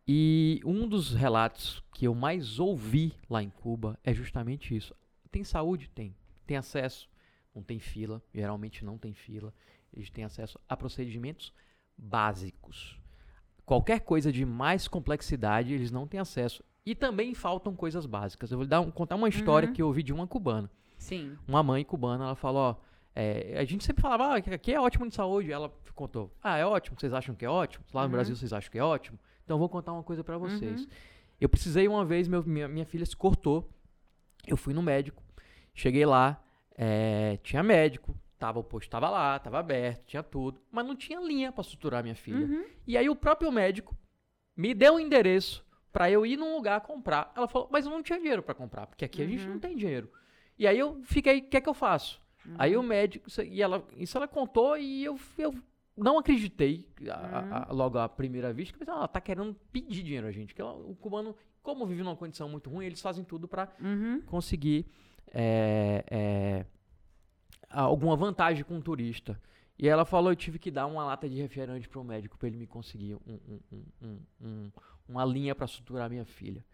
E um dos relatos que eu mais ouvi lá em Cuba é justamente isso. Tem saúde? Tem. Tem acesso? Não tem fila. Geralmente não tem fila. Eles têm acesso a procedimentos básicos. Qualquer coisa de mais complexidade, eles não têm acesso. E também faltam coisas básicas. Eu vou dar um, contar uma história uhum. que eu ouvi de uma cubana. Sim. Uma mãe cubana, ela falou, ó, é, a gente sempre falava, ah, aqui é ótimo de saúde. Ela contou, ah, é ótimo, vocês acham que é ótimo? Lá no uhum. Brasil vocês acham que é ótimo? Então eu vou contar uma coisa pra vocês. Uhum. Eu precisei uma vez, meu, minha, minha filha se cortou, eu fui no médico, cheguei lá, é, tinha médico, Tava, o posto tava lá, tava aberto, tinha tudo, mas não tinha linha para suturar minha filha. Uhum. E aí o próprio médico me deu um endereço para eu ir num lugar comprar. Ela falou, mas eu não tinha dinheiro para comprar, porque aqui uhum. a gente não tem dinheiro. E aí eu fiquei, o que é que eu faço? Uhum. Aí o médico, e ela, isso ela contou e eu, eu não acreditei a, a, a, logo à primeira vista, que ela tá querendo pedir dinheiro a gente, porque ela, o cubano, como vive numa condição muito ruim, eles fazem tudo para uhum. conseguir... É, é, alguma vantagem com o turista. E ela falou, eu tive que dar uma lata de refrigerante para o médico para ele me conseguir um, um, um, um, uma linha para suturar minha filha.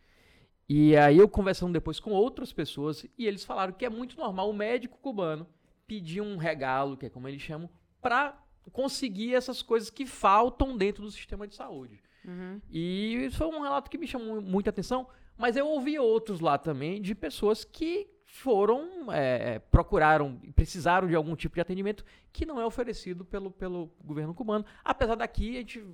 E aí eu conversando depois com outras pessoas e eles falaram que é muito normal o médico cubano pedir um regalo, que é como eles chamam, para conseguir essas coisas que faltam dentro do sistema de saúde. Uhum. E isso foi um relato que me chamou muita atenção, mas eu ouvi outros lá também de pessoas que foram, é, procuraram e precisaram de algum tipo de atendimento que não é oferecido pelo, pelo governo cubano. Apesar daqui, a gente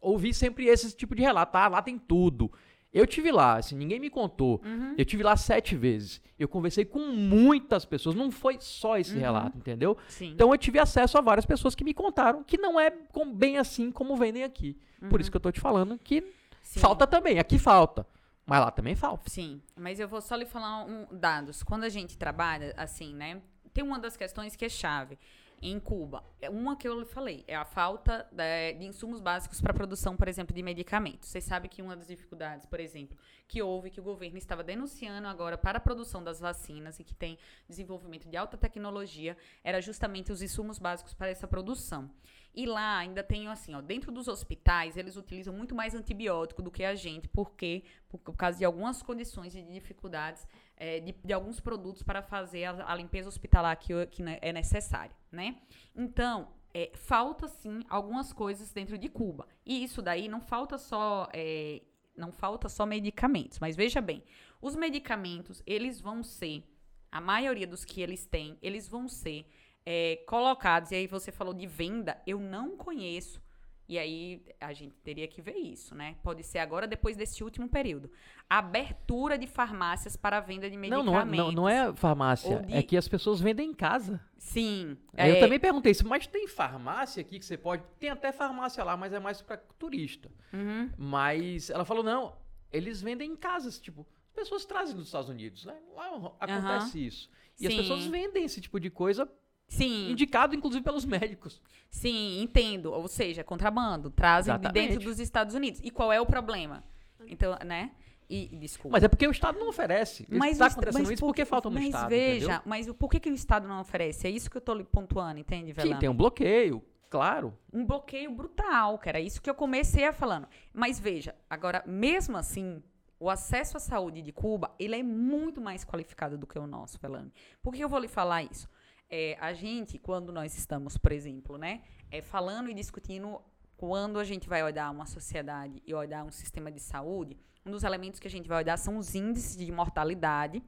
ouvir sempre esse tipo de relato. Ah, lá tem tudo. Eu tive lá, assim, ninguém me contou. Uhum. Eu tive lá sete vezes. Eu conversei com muitas pessoas. Não foi só esse uhum. relato, entendeu? Sim. Então eu tive acesso a várias pessoas que me contaram que não é com, bem assim como vendem aqui. Uhum. Por isso que eu tô te falando que Sim. falta também. Aqui falta. Mas lá também falta. Sim, mas eu vou só lhe falar um, dados. Quando a gente trabalha, assim, né? Tem uma das questões que é chave em Cuba. Uma que eu lhe falei, é a falta de, de insumos básicos para a produção, por exemplo, de medicamentos. Vocês sabem que uma das dificuldades, por exemplo, que houve, que o governo estava denunciando agora para a produção das vacinas e que tem desenvolvimento de alta tecnologia, era justamente os insumos básicos para essa produção. E lá ainda tem, assim, ó, dentro dos hospitais, eles utilizam muito mais antibiótico do que a gente, porque, por, por causa de algumas condições e de dificuldades, é, de, de alguns produtos para fazer a, a limpeza hospitalar que, que é necessária, né? Então, é, falta, sim, algumas coisas dentro de Cuba. E isso daí não falta só, é, não falta só medicamentos. Mas veja bem, os medicamentos, eles vão ser, a maioria dos que eles têm, eles vão ser... É, colocados, e aí você falou de venda, eu não conheço E aí a gente teria que ver isso, né? Pode ser agora, depois desse último período. Abertura de farmácias para a venda de medicamentos. Não, não, não é farmácia. De... É que as pessoas vendem em casa. Sim. É... Eu também perguntei isso, mas tem farmácia aqui que você pode... Tem até farmácia lá, mas é mais para turista. Uhum. Mas ela falou, não, eles vendem em casas, tipo... Pessoas trazem dos Estados Unidos, né? Lá acontece uhum. isso. E Sim. as pessoas vendem esse tipo de coisa, Sim. indicado inclusive pelos médicos. Sim, entendo. Ou seja, contrabando, trazem de dentro dos Estados Unidos. E qual é o problema? Então, né? E, desculpa. Mas é porque o Estado não oferece. Mas está acontecendo mas isso porque, porque falta no mas Estado. Mas veja, entendeu? Mas por que, que o Estado não oferece? É isso que eu estou pontuando, entende, Velame? Sim, tem um bloqueio. Claro. Um bloqueio brutal, que era isso que eu comecei a falando. Mas veja, agora, mesmo assim... O acesso à saúde de Cuba, ele é muito mais qualificado do que o nosso, Velame. Por que eu vou lhe falar isso? É, a gente, quando nós estamos, por exemplo, né, é, falando e discutindo, quando a gente vai olhar uma sociedade e olhar um sistema de saúde, um dos elementos que a gente vai olhar são os índices de mortalidade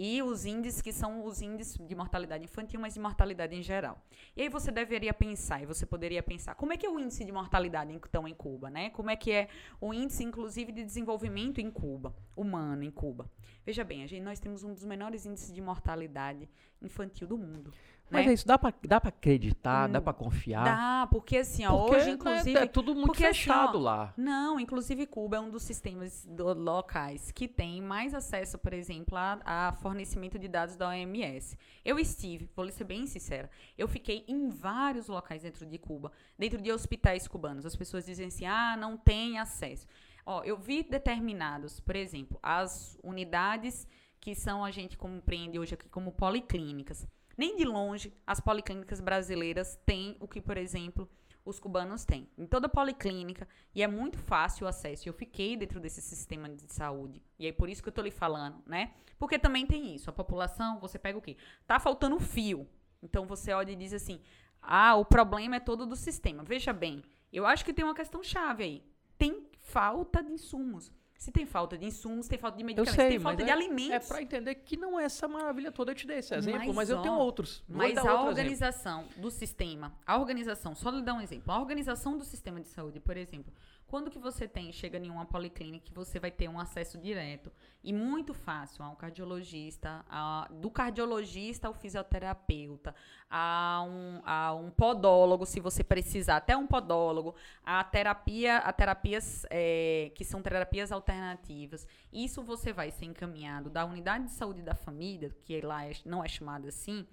e os índices que são os índices de mortalidade infantil, mas de mortalidade em geral. E aí você deveria pensar, e você poderia pensar, como é que é o índice de mortalidade então em Cuba, né? Como é que é o índice, inclusive, de desenvolvimento em Cuba, humano em Cuba? Veja bem, a gente, nós temos um dos menores índices de mortalidade infantil do mundo. Mas né? é isso, dá pra, dá pra acreditar, hum, dá pra confiar? Dá, porque assim, ó, porque, hoje, inclusive... Né, é tudo muito porque, fechado assim, ó, lá. Não, inclusive Cuba é um dos sistemas do, locais que tem mais acesso, por exemplo, a, a fornecimento de dados da O M S. Eu estive, vou ser bem sincera, eu fiquei em vários locais dentro de Cuba, dentro de hospitais cubanos. As pessoas dizem assim, ah, não tem acesso. Ó, eu vi determinados, por exemplo, as unidades que são, a gente compreende hoje aqui como policlínicas. Nem de longe as policlínicas brasileiras têm o que, por exemplo, os cubanos têm. Em toda policlínica, e é muito fácil o acesso. Eu fiquei dentro desse sistema de saúde. E é por isso que eu estou lhe falando, né? Porque também tem isso. A população, você pega o quê? Tá faltando fio. Então, você olha e diz assim, ah, o problema é todo do sistema. Veja bem, eu acho que tem uma questão chave aí. Tem falta de insumos. Se tem falta de insumos, tem falta de medicamentos, sei, tem falta de é, alimentos. É para entender que não é essa maravilha toda. Eu te dei esse exemplo, mas, mas ó, eu tenho outros. Vou mas a organização exemplo. do sistema, a organização, só lhe dar um exemplo, a organização do sistema de saúde, por exemplo, quando que você tem, chega em uma policlínica, você vai ter um acesso direto e muito fácil a um cardiologista, a, do cardiologista ao fisioterapeuta, a um, a um podólogo, se você precisar, até um podólogo, a, terapia, a terapias é, que são terapias alternativas, alternativas. Isso você vai ser encaminhado da unidade de saúde da família, que lá é, não é chamada assim,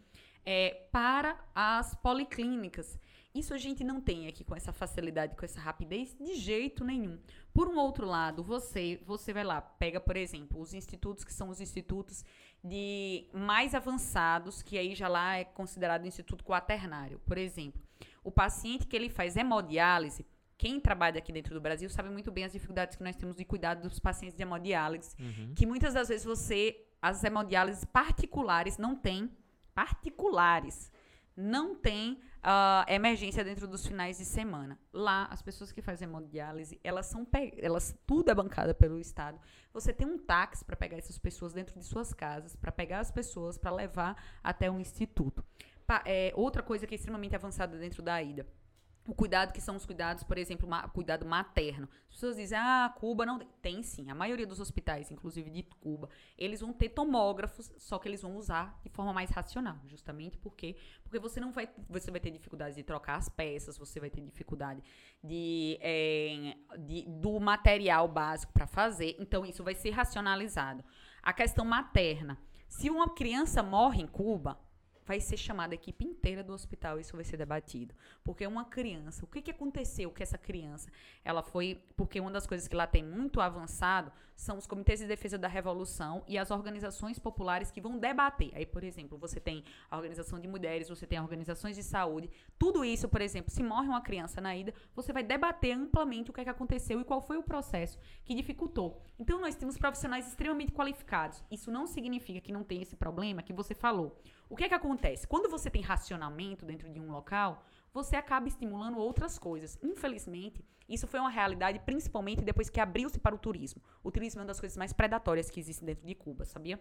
é, para as policlínicas. Isso a gente não tem aqui com essa facilidade, com essa rapidez, de jeito nenhum. Por um outro lado, você, você vai lá, pega, por exemplo, os institutos que são os institutos de mais avançados, que aí já lá é considerado instituto quaternário. Por exemplo, o paciente que ele faz hemodiálise, quem trabalha aqui dentro do Brasil sabe muito bem as dificuldades que nós temos de cuidado dos pacientes de hemodiálise, uhum. que muitas das vezes você, as hemodiálises particulares não tem, particulares, não tem uh, emergência dentro dos finais de semana. Lá, as pessoas que fazem hemodiálise, elas são, pe- elas, tudo é bancada pelo Estado. Você tem um táxi para pegar essas pessoas dentro de suas casas, para pegar as pessoas, para levar até um instituto. Pa- é, outra coisa que é extremamente avançada dentro da AIDA. O cuidado que são os cuidados, por exemplo, ma- cuidado materno. As pessoas dizem, ah, Cuba não... Tem sim, a maioria dos hospitais, inclusive de Cuba, eles vão ter tomógrafos, só que eles vão usar de forma mais racional, justamente porque, porque você não vai... Você vai ter dificuldade de trocar as peças, você vai ter dificuldade de, é, de, do material básico para fazer, então isso vai ser racionalizado. A questão materna. Se uma criança morre em Cuba... vai ser chamada a equipe inteira do hospital, isso vai ser debatido. Porque uma criança, o que, que aconteceu que essa criança, ela foi, porque uma das coisas que lá tem muito avançado, são os comitês de defesa da revolução e as organizações populares que vão debater. Aí, por exemplo, você tem a organização de mulheres, você tem organizações de saúde, tudo isso, por exemplo, se morre uma criança na ida, você vai debater amplamente o que, é que aconteceu e qual foi o processo que dificultou. Então, nós temos profissionais extremamente qualificados. Isso não significa que não tem esse problema que você falou. O que é que acontece? Quando você tem racionamento dentro de um local, você acaba estimulando outras coisas. Infelizmente, isso foi uma realidade, principalmente depois que abriu-se para o turismo. O turismo é uma das coisas mais predatórias que existe dentro de Cuba, sabia?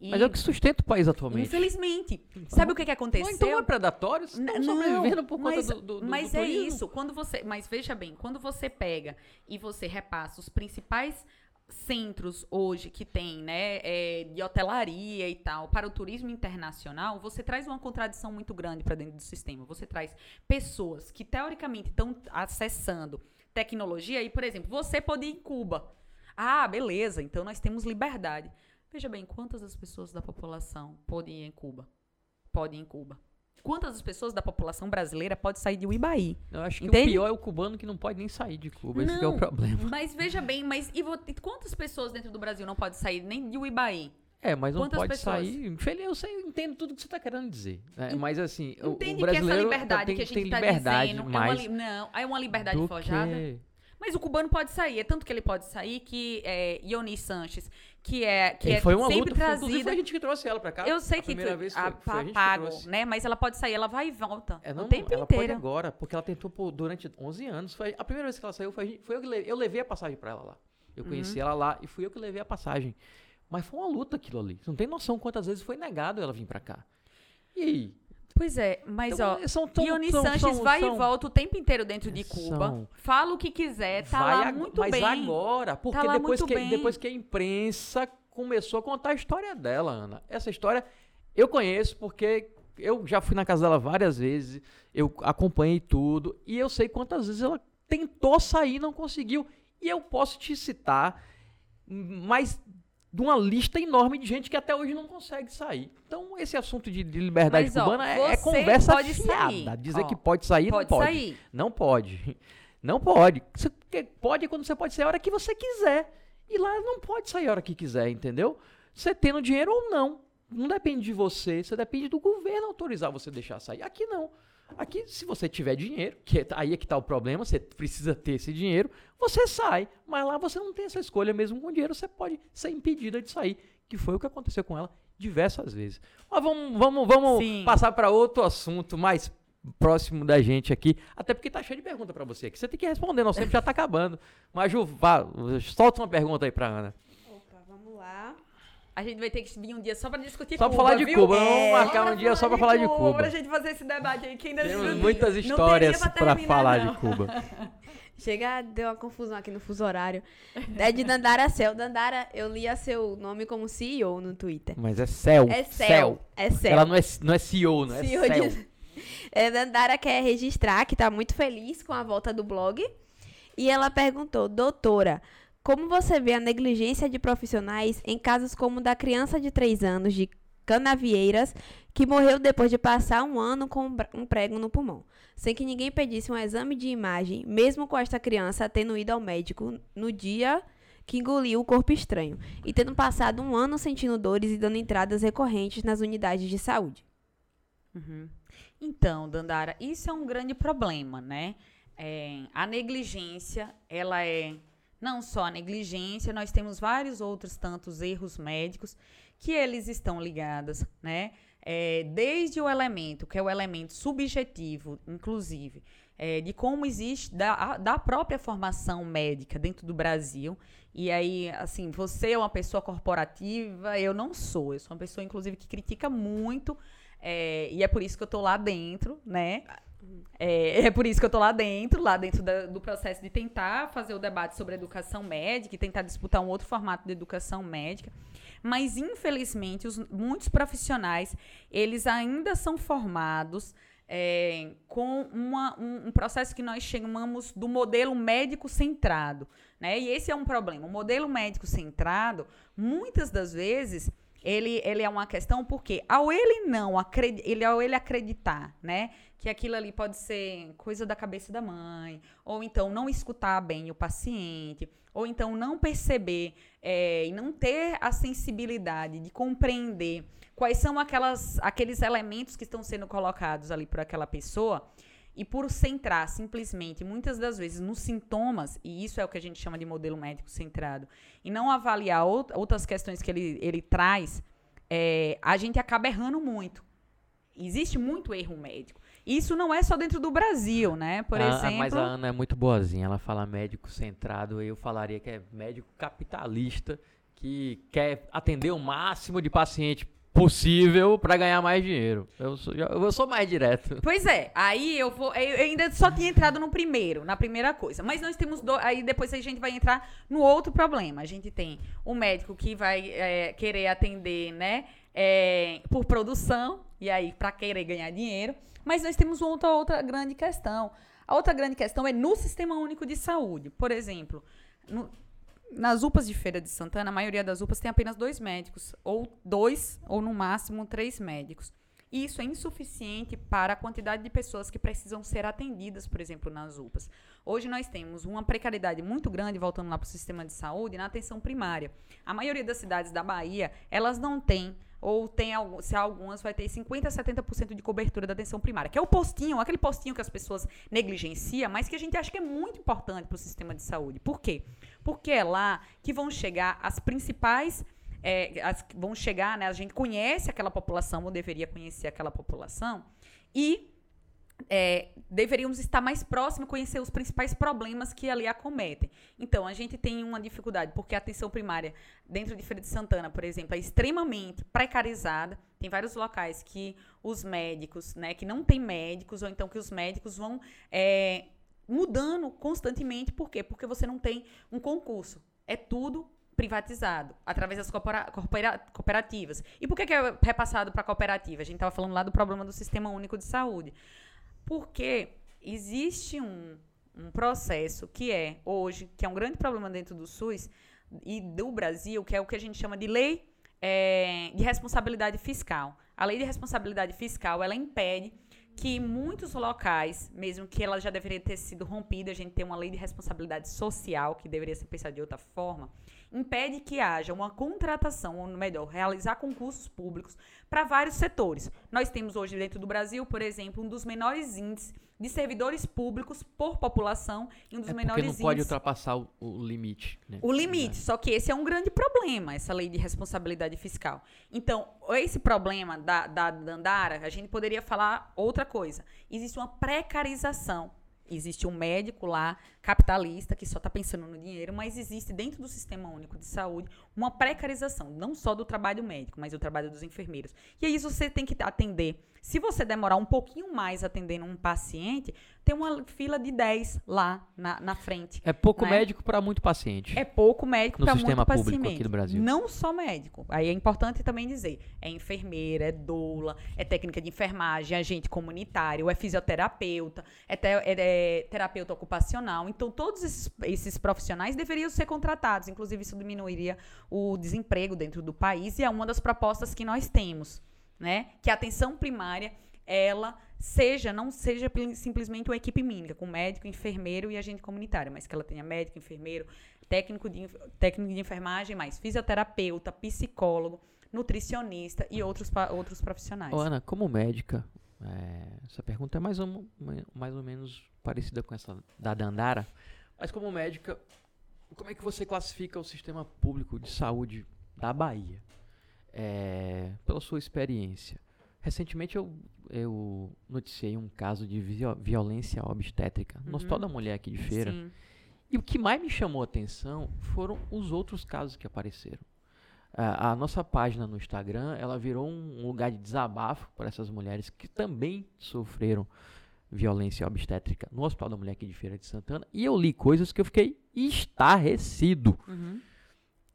E... Mas é o que sustenta o país atualmente. Infelizmente. Sabe o que, que aconteceu? Não, então é predatório? Vocês estão sobrevivendo por conta mas, do, do, do Mas do é turismo? Isso. Quando você, mas veja bem, quando você pega e você repassa os principais centros hoje que tem, né, é, de hotelaria e tal, para o turismo internacional, você traz uma contradição muito grande para dentro do sistema. Você traz pessoas que, teoricamente, estão acessando tecnologia e, por exemplo, você pode ir em Cuba. Ah, beleza, então nós temos liberdade. Veja bem, quantas das pessoas da população podem ir em Cuba? Podem ir em Cuba. Quantas das pessoas da população brasileira podem sair de Uibaí? Eu acho que Entende? O pior é o cubano que não pode nem sair de Cuba. Não, esse que é o problema. Mas veja bem, mas e vo- quantas pessoas dentro do Brasil não podem sair nem de Uibaí? É, mas não quantas pode pessoas? Sair... Infelizmente, eu, sei, eu entendo tudo que você está querendo dizer. Né? Mas assim, o, o brasileiro... Entende que essa liberdade tem, que a gente está dizendo... Mais é uma, não, é uma liberdade forjada. Que... Mas o cubano pode sair, é tanto que ele pode sair que é, Yoani Sánchez, que é, que é foi uma sempre luta, trazida... Inclusive foi a gente que trouxe ela pra cá. Eu sei a que tu, vez foi, a, foi a gente pago, que trouxe. Né? Mas ela pode sair, ela vai e volta é, não, o tempo ela inteiro. Ela pode agora, porque ela tentou por, durante onze anos. Foi, a primeira vez que ela saiu, foi, foi eu que levei, eu levei a passagem pra ela lá. Eu conheci uhum. ela lá e fui eu que levei a passagem. Mas foi uma luta aquilo ali. Você não tem noção quantas vezes foi negado ela vir pra cá. E aí? Pois é, mas então, ó, são tão, Yoani Sánchez são, vai são, e volta o tempo inteiro dentro de Cuba, são, fala o que quiser, tá lá ag- muito mas bem. Mas agora, porque tá depois, que, depois que a imprensa começou a contar a história dela, Ana. Essa história eu conheço porque eu já fui na casa dela várias vezes, eu acompanhei tudo e eu sei quantas vezes ela tentou sair e não conseguiu. E eu posso te citar, mas... de uma lista enorme de gente que até hoje não consegue sair. Então, esse assunto de, de liberdade mas, cubana ó, é, é conversa pode fiada. Sair. Dizer ó, que pode sair, pode não pode. Sair. Não pode. Não pode. Você pode quando você pode sair a hora que você quiser. E lá não pode sair a hora que quiser, entendeu? Você tendo dinheiro ou não. Não depende de você. Você depende do governo autorizar você deixar sair. Aqui não. Aqui, se você tiver dinheiro, que é, aí é que está o problema, você precisa ter esse dinheiro, você sai, mas lá você não tem essa escolha, mesmo com dinheiro você pode ser impedida de sair, que foi o que aconteceu com ela diversas vezes. Mas vamos, vamos, vamos passar para outro assunto mais próximo da gente aqui, até porque está cheio de pergunta para você aqui, você tem que responder, nosso tempo já está acabando. Mas Ju, vá, solta uma pergunta aí para Ana. Opa, vamos lá. A gente vai ter que vir um dia só pra discutir Cuba, Só pra Cuba, falar de viu? Cuba, vamos é, marcar um dia só pra falar de Cuba. Cuba. Pra gente fazer esse debate aí, que ainda Temos não, muitas histórias não pra, terminar, pra falar não. de Cuba. Chega, deu uma confusão aqui no fuso horário. É de Dandara Cel. Dandara, eu lia seu nome como C E O no Twitter. Mas é Cel. É Cel. Cel. É Cel. Ela não é, não é C E O, não é C E O Cel. De... É, Dandara quer registrar que tá muito feliz com a volta do blog. E ela perguntou, doutora... Como você vê a negligência de profissionais em casos como o da criança de três anos de Canavieiras, que morreu depois de passar um ano com um prego no pulmão, sem que ninguém pedisse um exame de imagem, mesmo com esta criança tendo ido ao médico no dia que engoliu o corpo estranho, e tendo passado um ano sentindo dores e dando entradas recorrentes nas unidades de saúde? Uhum. Então, Dandara, isso é um grande problema, né? É, a negligência, ela é... Não só a negligência, nós temos vários outros tantos erros médicos que eles estão ligados, né? É, desde o elemento, que é o elemento subjetivo, inclusive, é, de como existe da, a, da própria formação médica dentro do Brasil. E aí, assim, você é uma pessoa corporativa, eu não sou. Eu sou uma pessoa, inclusive, que critica muito, é, e é por isso que eu estou lá dentro, né? É, é por isso que eu tô lá dentro, lá dentro da, do processo de tentar fazer o debate sobre a educação médica e tentar disputar um outro formato de educação médica, mas infelizmente os, muitos profissionais, eles ainda são formados é, com uma, um, um processo que nós chamamos do modelo médico centrado, né? E esse é um problema, o modelo médico centrado, muitas das vezes... Ele, ele é uma questão porque, ao ele não acred, ele, ao ele acreditar, né, que aquilo ali pode ser coisa da cabeça da mãe, ou então não escutar bem o paciente, ou então não perceber é, e não ter a sensibilidade de compreender quais são aquelas, aqueles elementos que estão sendo colocados ali por aquela pessoa, e por centrar simplesmente, muitas das vezes, nos sintomas, e isso é o que a gente chama de modelo médico centrado, e não avaliar out- outras questões que ele, ele traz, é, a gente acaba errando muito. Existe muito erro médico. Isso não é só dentro do Brasil, né? Por a, exemplo... Mas a Ana é muito boazinha, ela fala médico centrado, eu falaria que é médico capitalista, que quer atender o máximo de paciente possível para ganhar mais dinheiro. Eu sou, eu sou mais direto. Pois é, aí eu vou. Eu ainda só tinha entrado no primeiro, na primeira coisa. Mas nós temos dois. Aí depois a gente vai entrar no outro problema. A gente tem o médico que vai é, querer atender, né? É, por produção, e aí para querer ganhar dinheiro. Mas nós temos outra, outra grande questão. A outra grande questão é no Sistema Único de Saúde. Por exemplo, no, nas U P As de Feira de Santana, a maioria das U P As tem apenas dois médicos, ou dois, ou no máximo três médicos. E isso é insuficiente para a quantidade de pessoas que precisam ser atendidas, por exemplo, nas U P As. Hoje nós temos uma precariedade muito grande, voltando lá para o sistema de saúde, na atenção primária. A maioria das cidades da Bahia, elas não têm, ou tem, se algumas vai ter cinquenta por cento a setenta por cento de cobertura da atenção primária, que é o postinho, aquele postinho que as pessoas negligenciam, mas que a gente acha que é muito importante para o sistema de saúde. Por quê? Porque é lá que vão chegar as principais... É, as, vão chegar, né? A gente conhece aquela população, ou deveria conhecer aquela população, e é, deveríamos estar mais próximos, conhecer os principais problemas que ali acometem. Então, a gente tem uma dificuldade, porque a atenção primária, dentro de Feira de Santana, por exemplo, é extremamente precarizada. Tem vários locais que os médicos, né, que não tem médicos, ou então que os médicos vão é, mudando constantemente. Por quê? Porque você não tem um concurso. É tudo privatizado, através das corpora- corpora- cooperativas. E por que, que é repassado para a cooperativa? A gente estava falando lá do problema do Sistema Único de Saúde. Porque existe um, um processo que é, hoje, que é um grande problema dentro do SUS e do Brasil, que é o que a gente chama de lei é, de responsabilidade fiscal. A lei de responsabilidade fiscal, ela impede que muitos locais, mesmo que ela já deveria ter sido rompida, a gente tem uma lei de responsabilidade social, que deveria ser pensada de outra forma, impede que haja uma contratação, ou melhor, realizar concursos públicos para vários setores. Nós temos hoje dentro do Brasil, por exemplo, um dos menores índices de servidores públicos por população e um dos é menores índices... porque não pode ultrapassar o, o limite. Né? O limite, é. Só que esse é um grande problema, essa lei de responsabilidade fiscal. Então, esse problema da, da Dandara, a gente poderia falar outra coisa. Existe uma precarização. Existe um médico lá, capitalista, que só está pensando no dinheiro, mas existe dentro do Sistema Único de Saúde uma precarização, não só do trabalho médico, mas do trabalho dos enfermeiros. E aí você tem que atender. Se você demorar um pouquinho mais atendendo um paciente, tem uma fila de dez lá na, na frente. É pouco, né? Médico para muito paciente. É pouco médico para muito paciente. No sistema público aqui do Brasil. Não só médico. Aí é importante também dizer. É enfermeira, é doula, é técnica de enfermagem, é agente comunitário, é fisioterapeuta, é, te, é, é terapeuta ocupacional. Então, todos esses, esses profissionais deveriam ser contratados. Inclusive, isso diminuiria o desemprego dentro do país e é uma das propostas que nós temos. Né? Que a atenção primária ela seja, não seja simplesmente uma equipe mínima, com médico, enfermeiro e agente comunitário, mas que ela tenha médico, enfermeiro, técnico de, técnico de enfermagem, mais fisioterapeuta, psicólogo, nutricionista e outros, outros profissionais. Ô, Ana, como médica, é, essa pergunta é mais ou, mais ou menos parecida com essa da Dandara, mas como médica, como é que você classifica o sistema público de saúde da Bahia? É, pela sua experiência. Recentemente eu, eu noticiei um caso de violência obstétrica no uhum. Hospital da Mulher aqui de Feira. Sim. E o que mais me chamou a atenção foram os outros casos que apareceram. A, a nossa página no Instagram, ela virou um, um lugar de desabafo para essas mulheres que também sofreram violência obstétrica no Hospital da Mulher aqui de Feira de Santana. E eu li coisas que eu fiquei estarrecido. Uhum.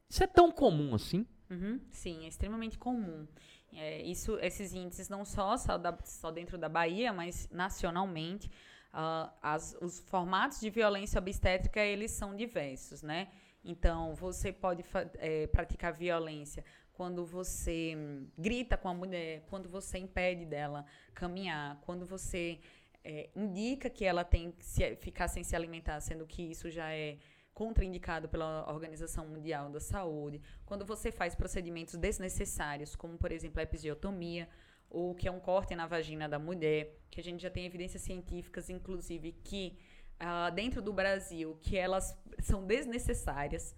Isso é tão comum assim? Uhum, sim, é extremamente comum. É, isso, esses índices não só, só, da, só dentro da Bahia, mas nacionalmente, uh, as, os formatos de violência obstétrica, eles são diversos, né? Então, você pode fa- é, praticar violência quando você grita com a mulher, quando você impede dela caminhar, quando você é, indica que ela tem que se, ficar sem se alimentar, sendo que isso já é... contraindicado pela Organização Mundial da Saúde, quando você faz procedimentos desnecessários, como, por exemplo, a episiotomia, ou que é um corte na vagina da mulher, que a gente já tem evidências científicas, inclusive, que uh, dentro do Brasil, que elas são desnecessárias.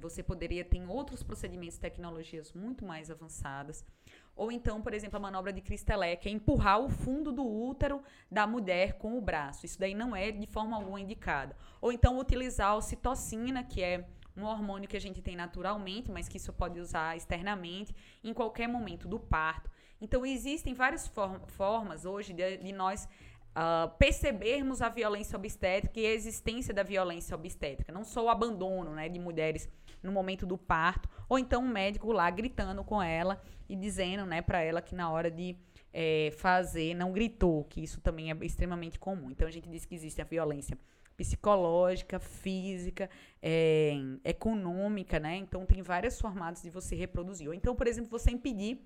Você poderia ter outros procedimentos, tecnologias muito mais avançadas. Ou então, por exemplo, a manobra de Cristelé, que é empurrar o fundo do útero da mulher com o braço. Isso daí não é de forma alguma indicada. Ou então utilizar a ocitocina, que é um hormônio que a gente tem naturalmente, mas que isso pode usar externamente em qualquer momento do parto. Então, existem várias for- formas hoje de, de nós uh, percebermos a violência obstétrica e a existência da violência obstétrica. Não só o abandono, né, de mulheres no momento do parto, ou então um médico lá gritando com ela e dizendo, né, para ela que na hora de é, fazer não gritou, que isso também é extremamente comum. Então, a gente diz que existe a violência psicológica, física, é, econômica, né? Então, tem vários formatos de você reproduzir. Ou então, por exemplo, você impedir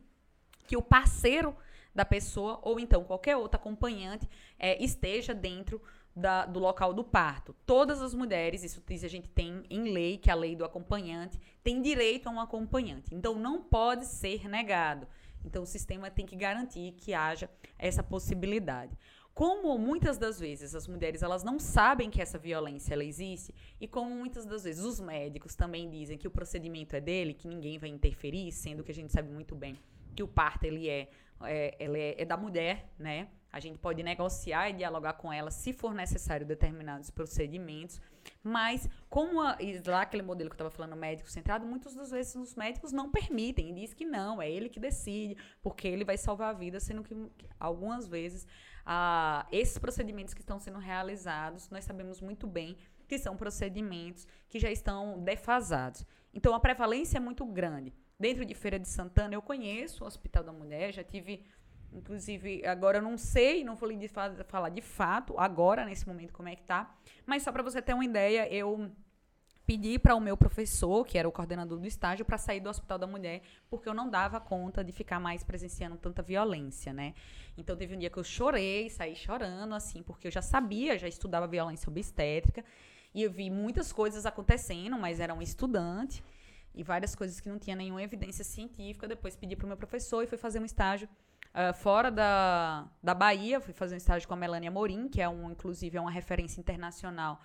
que o parceiro da pessoa, ou então qualquer outro acompanhante, é, esteja dentro da, do local do parto. Todas as mulheres, isso a gente tem em lei, que é a lei do acompanhante, tem direito a um acompanhante. Então, não pode ser negado. Então, o sistema tem que garantir que haja essa possibilidade. Como muitas das vezes as mulheres elas não sabem que essa violência ela existe, e como muitas das vezes os médicos também dizem que o procedimento é dele, que ninguém vai interferir, sendo que a gente sabe muito bem que o parto ele é, é, ele é, é da mulher, né? A gente pode negociar e dialogar com ela se for necessário determinados procedimentos, mas como a, lá aquele modelo que eu estava falando, médico centrado, muitas das vezes os médicos não permitem, e diz que não, é ele que decide, porque ele vai salvar a vida, sendo que algumas vezes ah, esses procedimentos que estão sendo realizados, nós sabemos muito bem que são procedimentos que já estão defasados. Então, a prevalência é muito grande. Dentro de Feira de Santana, eu conheço o Hospital da Mulher, já tive, inclusive, agora eu não sei, não vou lhe falar de fato, agora, nesse momento, como é que tá, mas só para você ter uma ideia, eu pedi para o meu professor, que era o coordenador do estágio, para sair do Hospital da Mulher, porque eu não dava conta de ficar mais presenciando tanta violência, né? Então, teve um dia que eu chorei, saí chorando, assim, porque eu já sabia, já estudava violência obstétrica, e eu vi muitas coisas acontecendo, mas era um estudante, e várias coisas que não tinha nenhuma evidência científica. Depois pedi para o meu professor e fui fazer um estágio uh, fora da, da Bahia. Fui fazer um estágio com a Melânia Morim, que é, um, inclusive, é uma referência internacional.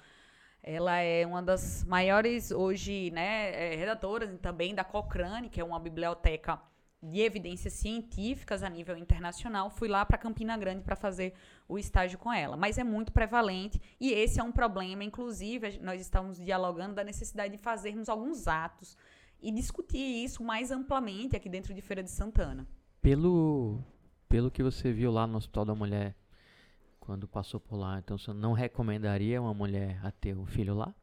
Ela é uma das maiores, hoje, né, é, redatoras também da Cochrane, que é uma biblioteca de evidências científicas a nível internacional. Fui lá para Campina Grande para fazer o estágio com ela. Mas é muito prevalente e esse é um problema. Inclusive, nós estamos dialogando da necessidade de fazermos alguns atos e discutir isso mais amplamente aqui dentro de Feira de Santana. Pelo, pelo que você viu lá no Hospital da Mulher, quando passou por lá, então você não recomendaria uma mulher a ter o filho lá?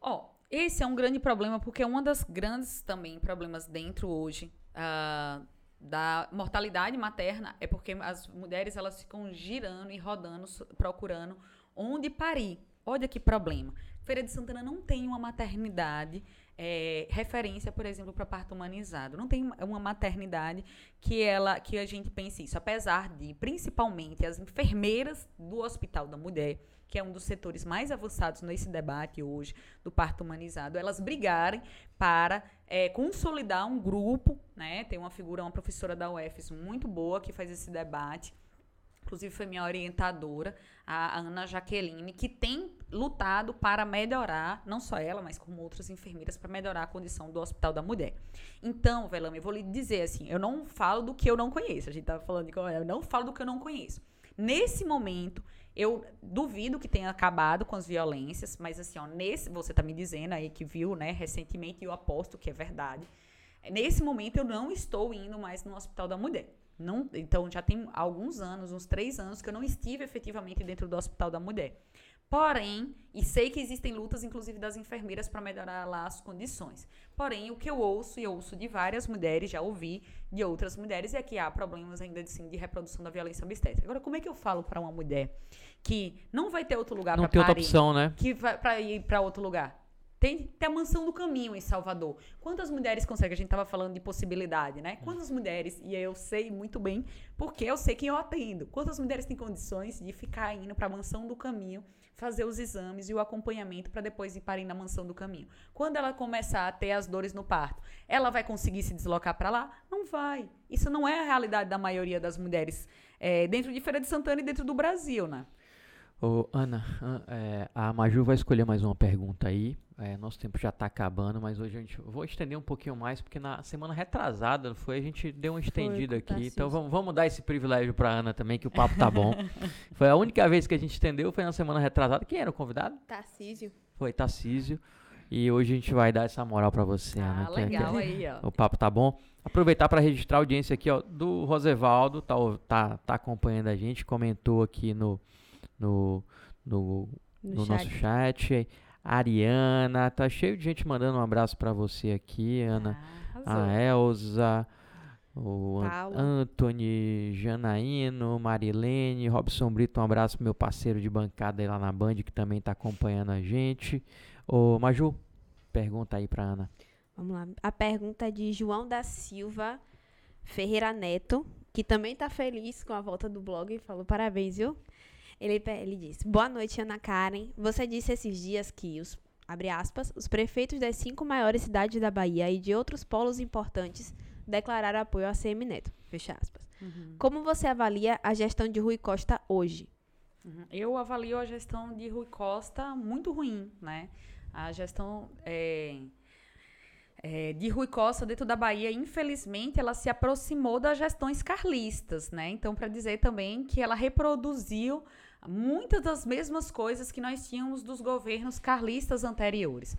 Ó, oh, esse é um grande problema, porque é um dos grandes também problemas dentro hoje uh, da mortalidade materna, é porque as mulheres elas ficam girando e rodando, procurando onde parir. Olha que problema. Feira de Santana não tem uma maternidade É, referência, por exemplo, para parto humanizado. Não tem uma maternidade que, ela, que a gente pense isso, apesar de, principalmente, as enfermeiras do Hospital da Mulher, que é um dos setores mais avançados nesse debate hoje do parto humanizado, elas brigarem para é, consolidar um grupo, né? Tem uma figura, uma professora da U F E S muito boa que faz esse debate, inclusive foi minha orientadora, a Ana Jaqueline, que tem lutado para melhorar, não só ela, mas como outras enfermeiras, para melhorar a condição do Hospital da Mulher. Então, Velame, eu vou lhe dizer assim, eu não falo do que eu não conheço, a gente estava falando de eu não falo do que eu não conheço. Nesse momento, eu duvido que tenha acabado com as violências, mas assim, ó, nesse, você está me dizendo aí que viu, né, recentemente, e eu aposto que é verdade, nesse momento eu não estou indo mais no Hospital da Mulher. Não, então, já tem alguns anos, uns três anos, que eu não estive efetivamente dentro do Hospital da Mulher. Porém, e sei que existem lutas, inclusive, das enfermeiras para melhorar lá as condições. Porém, o que eu ouço, e eu ouço de várias mulheres, já ouvi de outras mulheres, é que há problemas ainda de, sim, de reprodução da violência obstétrica. Agora, como é que eu falo para uma mulher que não vai ter outro lugar para parir? Não tem outra opção, né? Que vai para ir para outro lugar? Tem até a Mansão do Caminho em Salvador. Quantas mulheres conseguem? A gente estava falando de possibilidade, né? Quantas mulheres, e eu sei muito bem, porque eu sei que eu atendo, quantas mulheres têm condições de ficar indo para a Mansão do Caminho, fazer os exames e o acompanhamento para depois ir parir na Mansão do Caminho? Quando ela começar a ter as dores no parto, ela vai conseguir se deslocar para lá? Não vai. Isso não é a realidade da maioria das mulheres é, dentro de Feira de Santana e dentro do Brasil, né? Ô, Ana, é, a Maju vai escolher mais uma pergunta aí. É, nosso tempo já está acabando, mas hoje a gente... Vou estender um pouquinho mais, porque na semana retrasada foi, a gente deu uma estendida aqui. Assim. Então vamos, vamos dar esse privilégio para Ana também, que o papo tá bom. Foi a única vez que a gente estendeu, foi na semana retrasada. Quem era o convidado? Tarcísio. Foi Tarcísio. E hoje a gente vai dar essa moral pra você, ah, né? Legal que, aí, ó. O papo tá bom. Aproveitar para registrar a audiência aqui, ó, do Rosevaldo, tá, tá, tá acompanhando a gente, comentou aqui no, no, no, no, no chat. Nosso chat. A Ariana, tá cheio de gente mandando um abraço pra você aqui, Ana. Ah, a Elza, o Paulo. Anthony, Janaíno, Marilene, Robson Brito, um abraço pro meu parceiro de bancada aí lá na Band, que também tá acompanhando a gente. Ô, Maju, pergunta aí pra Ana. Vamos lá. A pergunta é de João da Silva Ferreira Neto, que também tá feliz com a volta do blog e falou parabéns, viu? Ele, ele disse, boa noite, Ana Karen. Você disse esses dias que, os, abre aspas, os prefeitos das cinco maiores cidades da Bahia e de outros polos importantes declararam apoio a C M Neto, fecha aspas. Uhum. Como você avalia a gestão de Rui Costa hoje? Uhum. Eu avalio a gestão de Rui Costa muito ruim, né? A gestão... É... É, de Rui Costa dentro da Bahia, infelizmente, ela se aproximou das gestões carlistas, né? Então, para dizer também que ela reproduziu muitas das mesmas coisas que nós tínhamos dos governos carlistas anteriores.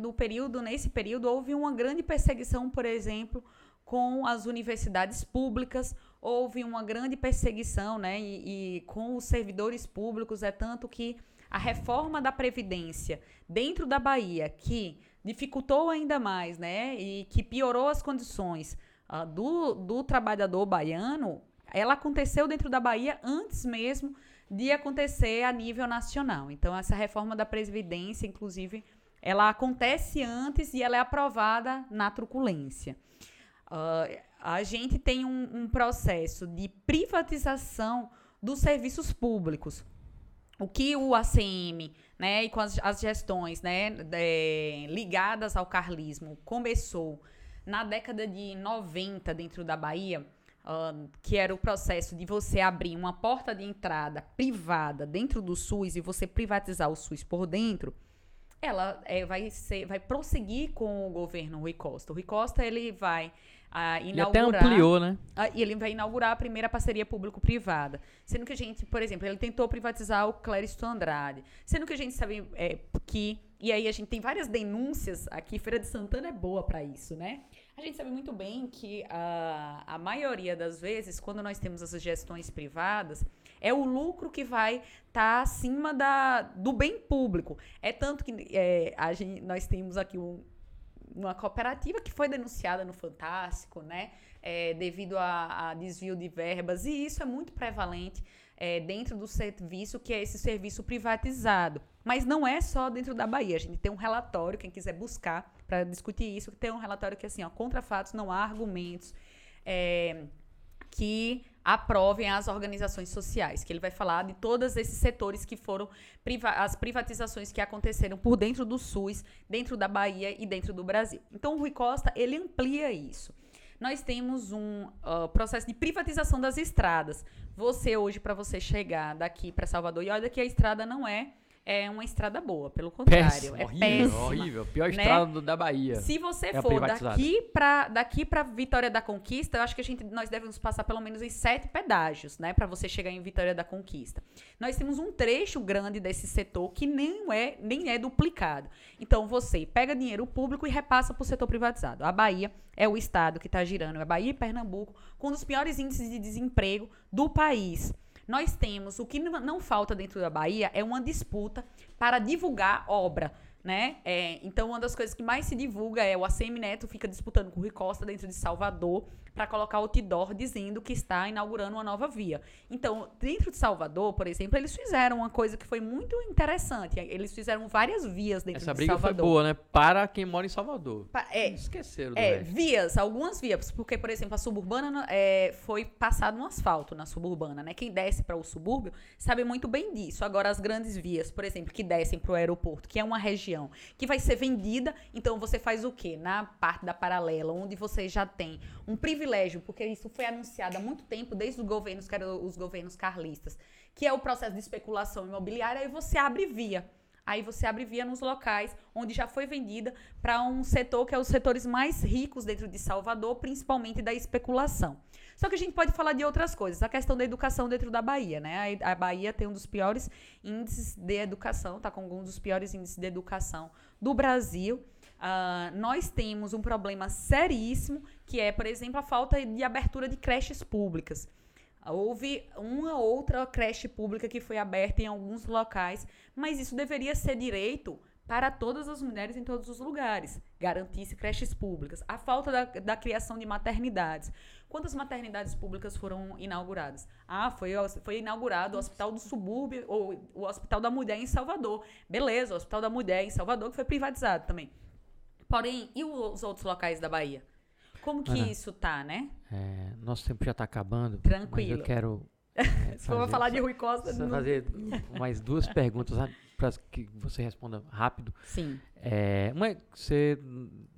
Do período, nesse período, houve uma grande perseguição, por exemplo, com as universidades públicas, houve uma grande perseguição, né? E, e com os servidores públicos, é tanto que a reforma da Previdência dentro da Bahia, que... dificultou ainda mais, né, e que piorou as condições uh, do, do trabalhador baiano, ela aconteceu dentro da Bahia antes mesmo de acontecer a nível nacional. Então, essa reforma da Previdência, inclusive, ela acontece antes e ela é aprovada na truculência. Uh, a gente tem um, um processo de privatização dos serviços públicos. O que o A C M, né, e com as, as gestões, né, de, ligadas ao carlismo começou na década de noventa dentro da Bahia, uh, que era o processo de você abrir uma porta de entrada privada dentro do SUS e você privatizar o SUS por dentro, ela é, vai, ser, vai prosseguir com o governo Rui Costa. O Rui Costa ele vai... A inaugurar, ele até ampliou, né? E ele vai inaugurar a primeira parceria público-privada. Sendo que a gente, por exemplo, ele tentou privatizar o Clériston Andrade. Sendo que a gente sabe é, que... E aí a gente tem várias denúncias aqui. Feira de Santana é boa para isso, né? A gente sabe muito bem que a, a maioria das vezes, quando nós temos essas gestões privadas, é o lucro que vai estar tá acima da, do bem público. É tanto que é, a gente, nós temos aqui um... uma cooperativa que foi denunciada no Fantástico, né, é, devido a, a desvio de verbas, e isso é muito prevalente é, dentro do serviço, que é esse serviço privatizado. Mas não é só dentro da Bahia, a gente tem um relatório, quem quiser buscar para discutir isso, tem um relatório que é assim, ó, contra fatos não há argumentos é, que aprovem as organizações sociais, que ele vai falar de todos esses setores que foram priva- as privatizações que aconteceram por dentro do SUS, dentro da Bahia e dentro do Brasil. Então, o Rui Costa, ele amplia isso. Nós temos um uh, processo de privatização das estradas. Você, hoje, para você chegar daqui para Salvador, e olha que a estrada não é, é uma estrada boa, pelo contrário. Péssimo, é horrível, péssima. Horrível, pior estrada, né, da Bahia. Se você é for daqui para daqui para Vitória da Conquista, eu acho que a gente, nós devemos passar pelo menos em sete pedágios, né, para você chegar em Vitória da Conquista. Nós temos um trecho grande desse setor que nem é, nem é duplicado. Então, você pega dinheiro público e repassa para o setor privatizado. A Bahia é o estado que está girando, a Bahia e Pernambuco, com um dos piores índices de desemprego do país. Nós temos, o que não falta dentro da Bahia é uma disputa para divulgar obra, né? É, então, uma das coisas que mais se divulga é o A C M Neto fica disputando com o Rui Costa dentro de Salvador para colocar outdoor dizendo que está inaugurando uma nova via. Então, dentro de Salvador, por exemplo, eles fizeram uma coisa que foi muito interessante. Eles fizeram várias vias dentro de Salvador. Essa briga foi boa, né? Para quem mora em Salvador. Pa- é, Esqueceram do é, resto. Vias, algumas vias. Porque, por exemplo, a suburbana é, foi passado um asfalto na suburbana, né? Quem desce para o subúrbio sabe muito bem disso. Agora, as grandes vias, por exemplo, que descem para o aeroporto, que é uma região que vai ser vendida, então você faz o quê? Na parte da paralela, onde você já tem um privilégio porque isso foi anunciado há muito tempo, desde os governos, que eram os governos carlistas, que é o processo de especulação imobiliária, aí você abre via. Aí você abre via nos locais onde já foi vendida para um setor que é os setores mais ricos dentro de Salvador, principalmente da especulação. Só que a gente pode falar de outras coisas. A questão da educação dentro da Bahia, né? A Bahia tem um dos piores índices de educação, tá com um dos piores índices de educação do Brasil. Uh, nós temos um problema seríssimo, que é, por exemplo, a falta de abertura de creches públicas. Houve uma outra creche pública que foi aberta em alguns locais, mas isso deveria ser direito para todas as mulheres em todos os lugares. Garantisse creches públicas. A falta da, da criação de maternidades. Quantas maternidades públicas foram inauguradas? Ah, foi, foi inaugurado o Hospital do Subúrbio, ou o Hospital da Mulher em Salvador. Beleza, o Hospital da Mulher em Salvador, que foi privatizado também. Porém, e os outros locais da Bahia? Como que Ana, isso tá, né? É, nosso tempo já tá acabando. Tranquilo. Mas eu quero... É, se for falar só, de Rui Costa... Só não... fazer mais duas perguntas para que você responda rápido. Sim. É, uma, você,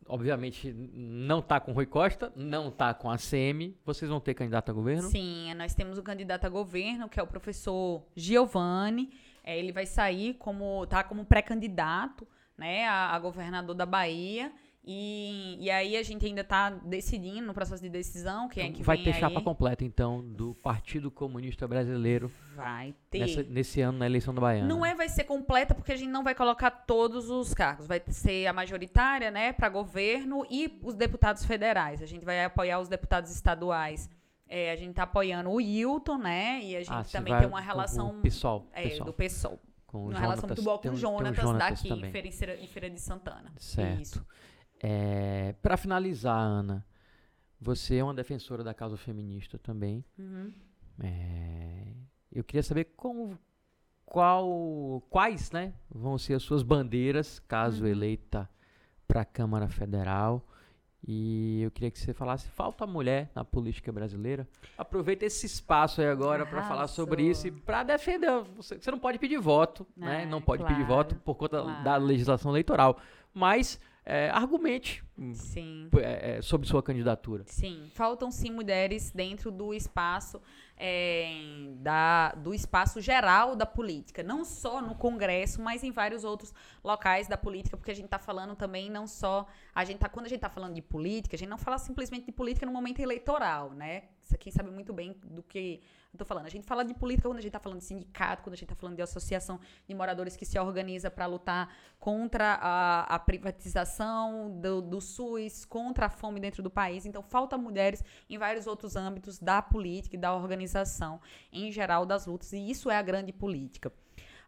obviamente, não tá com Rui Costa, não tá com a A C M. Vocês vão ter candidato a governo? Sim, nós temos um candidato a governo, que é o professor Giovanni. É, ele vai sair como, tá, como pré-candidato, né, a, a governador da Bahia. E, e aí a gente ainda está decidindo, no processo de decisão, quem é que vai vem. Vai ter chapa aí completa, então, do Partido Comunista Brasileiro. Vai ter. Nessa, nesse ano, na eleição do Baiano. Não é, vai ser completa, porque a gente não vai colocar todos os cargos. Vai ser a majoritária, né, para governo e os deputados federais. A gente vai apoiar os deputados estaduais. É, a gente está apoiando o Hilton, né, e a gente ah, também tem uma relação... O PSOL, é, PSOL. do PSOL. Com uma relação muito boa com o Jonatas, Jonatas daqui, também. em Feira, em Feira de Santana. Certo. Isso. É, para finalizar, Ana, você é uma defensora da causa feminista também. Uhum. É, eu queria saber como, qual, quais, né, vão ser as suas bandeiras, caso uhum. eleita para a Câmara Federal. E eu queria que você falasse, falta mulher na política brasileira. Aproveita esse espaço aí agora para falar sobre isso e para defender. Você, você não pode pedir voto, é, né? Não pode claro, pedir voto por conta claro. da legislação eleitoral, mas... É, argumente sim. É, sobre sua candidatura. Sim, faltam sim mulheres dentro do espaço, é, da, do espaço geral da política, não só no Congresso, mas em vários outros locais da política, porque a gente está falando também não só, a gente tá, quando a gente está falando de política, a gente não fala simplesmente de política no momento eleitoral, né? Quem sabe muito bem do que eu tô falando. A gente fala de política quando a gente tá falando de sindicato, quando a gente tá falando de associação de moradores que se organiza para lutar contra a, a privatização do, do SUS, contra a fome dentro do país. Então, falta mulheres em vários outros âmbitos da política e da organização, em geral, das lutas. E isso é a grande política.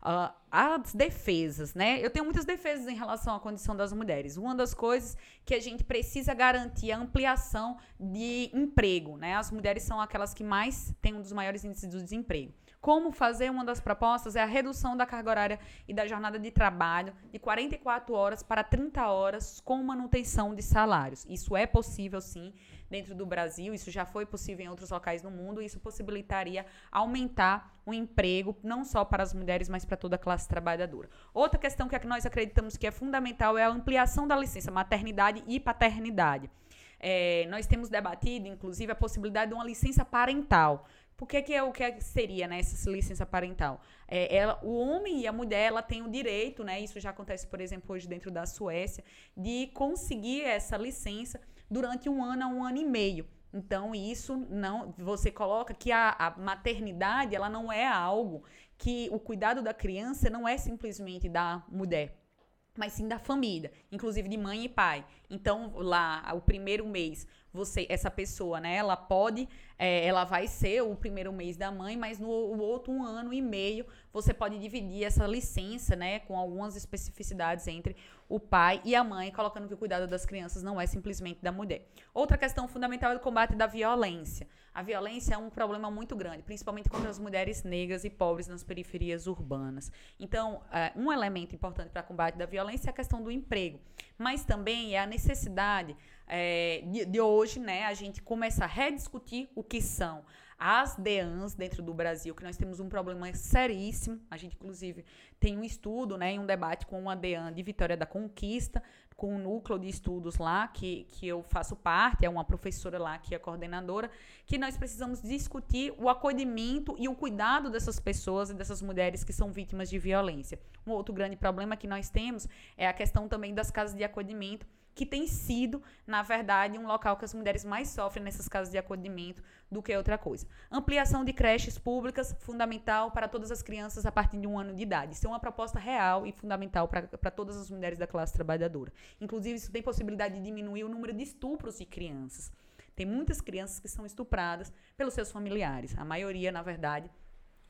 Uh, as defesas, né? Eu tenho muitas defesas em relação à condição das mulheres. Uma das coisas que a gente precisa garantir é a ampliação de emprego, né? As mulheres são aquelas que mais têm um dos maiores índices do desemprego. Como fazer? Uma das propostas é a redução da carga horária e da jornada de trabalho de quarenta e quatro horas para trinta horas com manutenção de salários. Isso é possível, sim, dentro do Brasil, isso já foi possível em outros locais no mundo, e isso possibilitaria aumentar o emprego, não só para as mulheres, mas para toda a classe trabalhadora. Outra questão que nós acreditamos que é fundamental é a ampliação da licença maternidade e paternidade. É, nós temos debatido, inclusive, a possibilidade de uma licença parental. Por que que é o que seria, né, essa licença parental? É, ela, o homem e a mulher, ela tem o direito, né, isso já acontece, por exemplo, hoje dentro da Suécia, de conseguir essa licença durante um ano a um ano e meio. Então, isso não... Você coloca que a, a maternidade, ela não é algo que... O cuidado da criança não é simplesmente da mulher, mas sim da família, inclusive de mãe e pai. Então, lá, o primeiro mês, você, essa pessoa, né, ela pode... É, ela vai ser o primeiro mês da mãe, mas no o outro um ano e meio, você pode dividir essa licença, né, com algumas especificidades entre o pai e a mãe, colocando que o cuidado das crianças não é simplesmente da mulher. Outra questão fundamental é o combate da violência. A violência é um problema muito grande, principalmente contra as mulheres negras e pobres nas periferias urbanas. Então, é, um elemento importante para o combate da violência é a questão do emprego, mas também é a necessidade é, de, de hoje, né, a gente começa a rediscutir o que são as D E A Ns dentro do Brasil, que nós temos um problema seríssimo. A gente, inclusive, tem um estudo, né, um debate com uma D E A N de Vitória da Conquista, com um núcleo de estudos lá, que, que eu faço parte, é uma professora lá que é coordenadora, que nós precisamos discutir o acolhimento e o cuidado dessas pessoas e dessas mulheres que são vítimas de violência. Um outro grande problema que nós temos é a questão também das casas de acolhimento, que tem sido, na verdade, um local que as mulheres mais sofrem nessas casas de acolhimento do que outra coisa. Ampliação de creches públicas, fundamental para todas as crianças a partir de um ano de idade. Isso é uma proposta real e fundamental para todas as mulheres da classe trabalhadora. Inclusive, isso tem possibilidade de diminuir o número de estupros de crianças. Tem muitas crianças que são estupradas pelos seus familiares. A maioria, na verdade,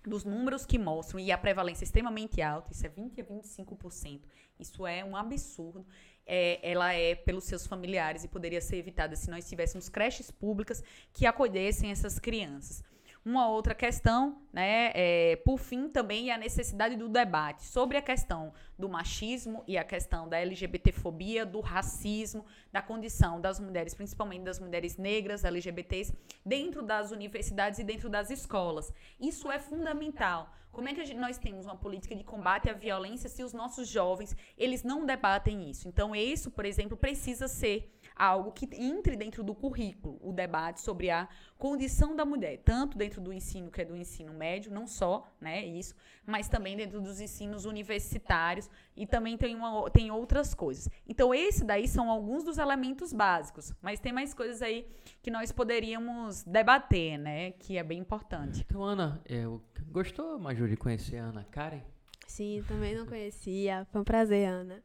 dos números que mostram, e a prevalência é extremamente alta, isso é vinte a vinte e cinco por cento, isso é um absurdo, é, ela é pelos seus familiares e poderia ser evitada se nós tivéssemos creches públicas que acolhessem essas crianças. Uma outra questão, né, é, por fim, também é a necessidade do debate sobre a questão do machismo e a questão da LGBTfobia, do racismo, da condição das mulheres, principalmente das mulheres negras, L G B Ts, dentro das universidades e dentro das escolas. Isso é fundamental. Como é que a gente, nós temos uma política de combate à violência se os nossos jovens, eles não debatem isso? Então, isso, por exemplo, precisa ser algo que entre dentro do currículo, o debate sobre a condição da mulher, tanto dentro do ensino, que é do ensino médio, não só, né, isso, mas também dentro dos ensinos universitários e também tem, uma, tem outras coisas. Então, esse daí são alguns dos elementos básicos, mas tem mais coisas aí que nós poderíamos debater, né, que é bem importante. Então, Ana, é, gostou, Maju, de conhecer a Ana Karen? Sim, também não conhecia. Foi um prazer, Ana.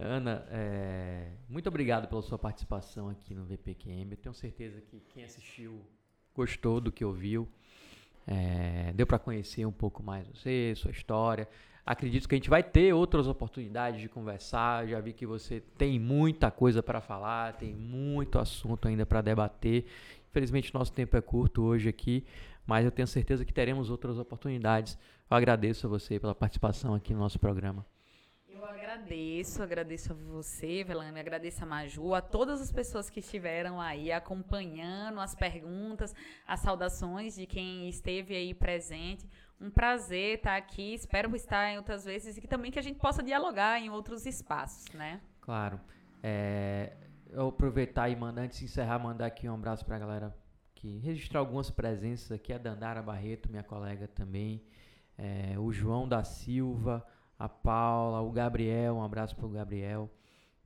Ana, é, muito obrigado pela sua participação aqui no V P Q M. Eu tenho certeza que quem assistiu gostou do que ouviu. É, deu para conhecer um pouco mais você, sua história. Acredito que a gente vai ter outras oportunidades de conversar. Já vi que você tem muita coisa para falar, tem muito assunto ainda para debater. Infelizmente, nosso tempo é curto hoje aqui, mas eu tenho certeza que teremos outras oportunidades. Eu agradeço a você pela participação aqui no nosso programa. Eu agradeço, agradeço a você, Velame, agradeço a Maju, a todas as pessoas que estiveram aí acompanhando as perguntas, as saudações de quem esteve aí presente. Um prazer estar aqui, espero estar em outras vezes e que também que a gente possa dialogar em outros espaços, né? Claro. É, eu aproveitar e mandar, antes de encerrar, mandar aqui um abraço para a galera que registrar algumas presenças aqui, a Dandara Barreto, minha colega também, é, o João da Silva, a Paula, o Gabriel, um abraço pro Gabriel.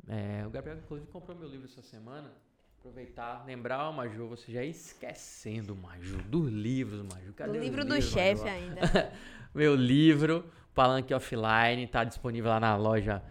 É, o Gabriel, inclusive, comprou meu livro essa semana. Aproveitar, lembrar, ó, Maju, você já ia esquecendo, Maju, dos livros, Maju. Cadê o livro do chefe ainda. Meu livro, Palanque Offline, tá disponível lá na loja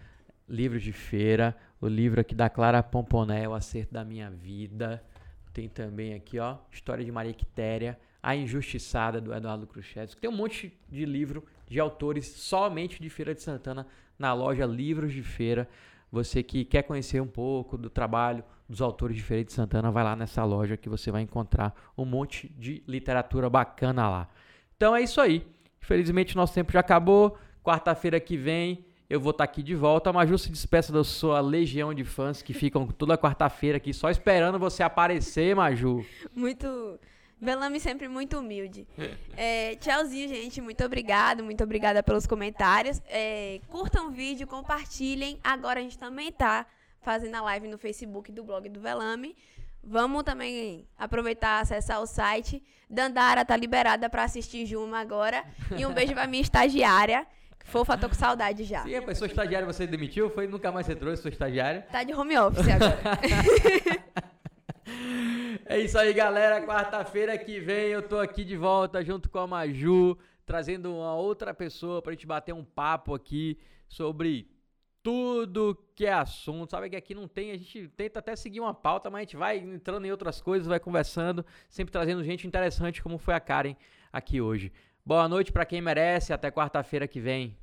Livros de Feira. O livro aqui da Clara Pomponé, O Acerto da Minha Vida. Tem também aqui, ó, História de Maria Quitéria, A Injustiçada, do Eduardo Kruszewski. Tem um monte de livro de autores somente de Feira de Santana na loja Livros de Feira. Você que quer conhecer um pouco do trabalho dos autores de Feira de Santana, vai lá nessa loja que você vai encontrar um monte de literatura bacana lá. Então é isso aí. Infelizmente nosso tempo já acabou. Quarta-feira que vem eu vou estar aqui de volta. A Maju se despeça da sua legião de fãs que ficam toda quarta-feira aqui só esperando você aparecer, Maju. Muito... Velame sempre muito humilde. É, tchauzinho, gente. Muito obrigado. Muito obrigada pelos comentários. É, curtam o vídeo, compartilhem. Agora a gente também tá fazendo a live no Facebook do blog do Velame. Vamos também aproveitar e acessar o site. Dandara tá liberada para assistir Juma agora. E um beijo pra minha estagiária. Fofa, tô com saudade já. Sim, a sua estagiária você demitiu? Foi? Nunca mais você trouxe sua estagiária? Tá de home office agora. É isso aí, galera. Quarta-feira que vem eu tô aqui de volta junto com a Maju, trazendo uma outra pessoa pra gente bater um papo aqui sobre tudo que é assunto. Sabe que aqui não tem, a gente tenta até seguir uma pauta, mas a gente vai entrando em outras coisas, vai conversando, sempre trazendo gente interessante como foi a Karen aqui hoje. Boa noite pra quem merece, até quarta-feira que vem.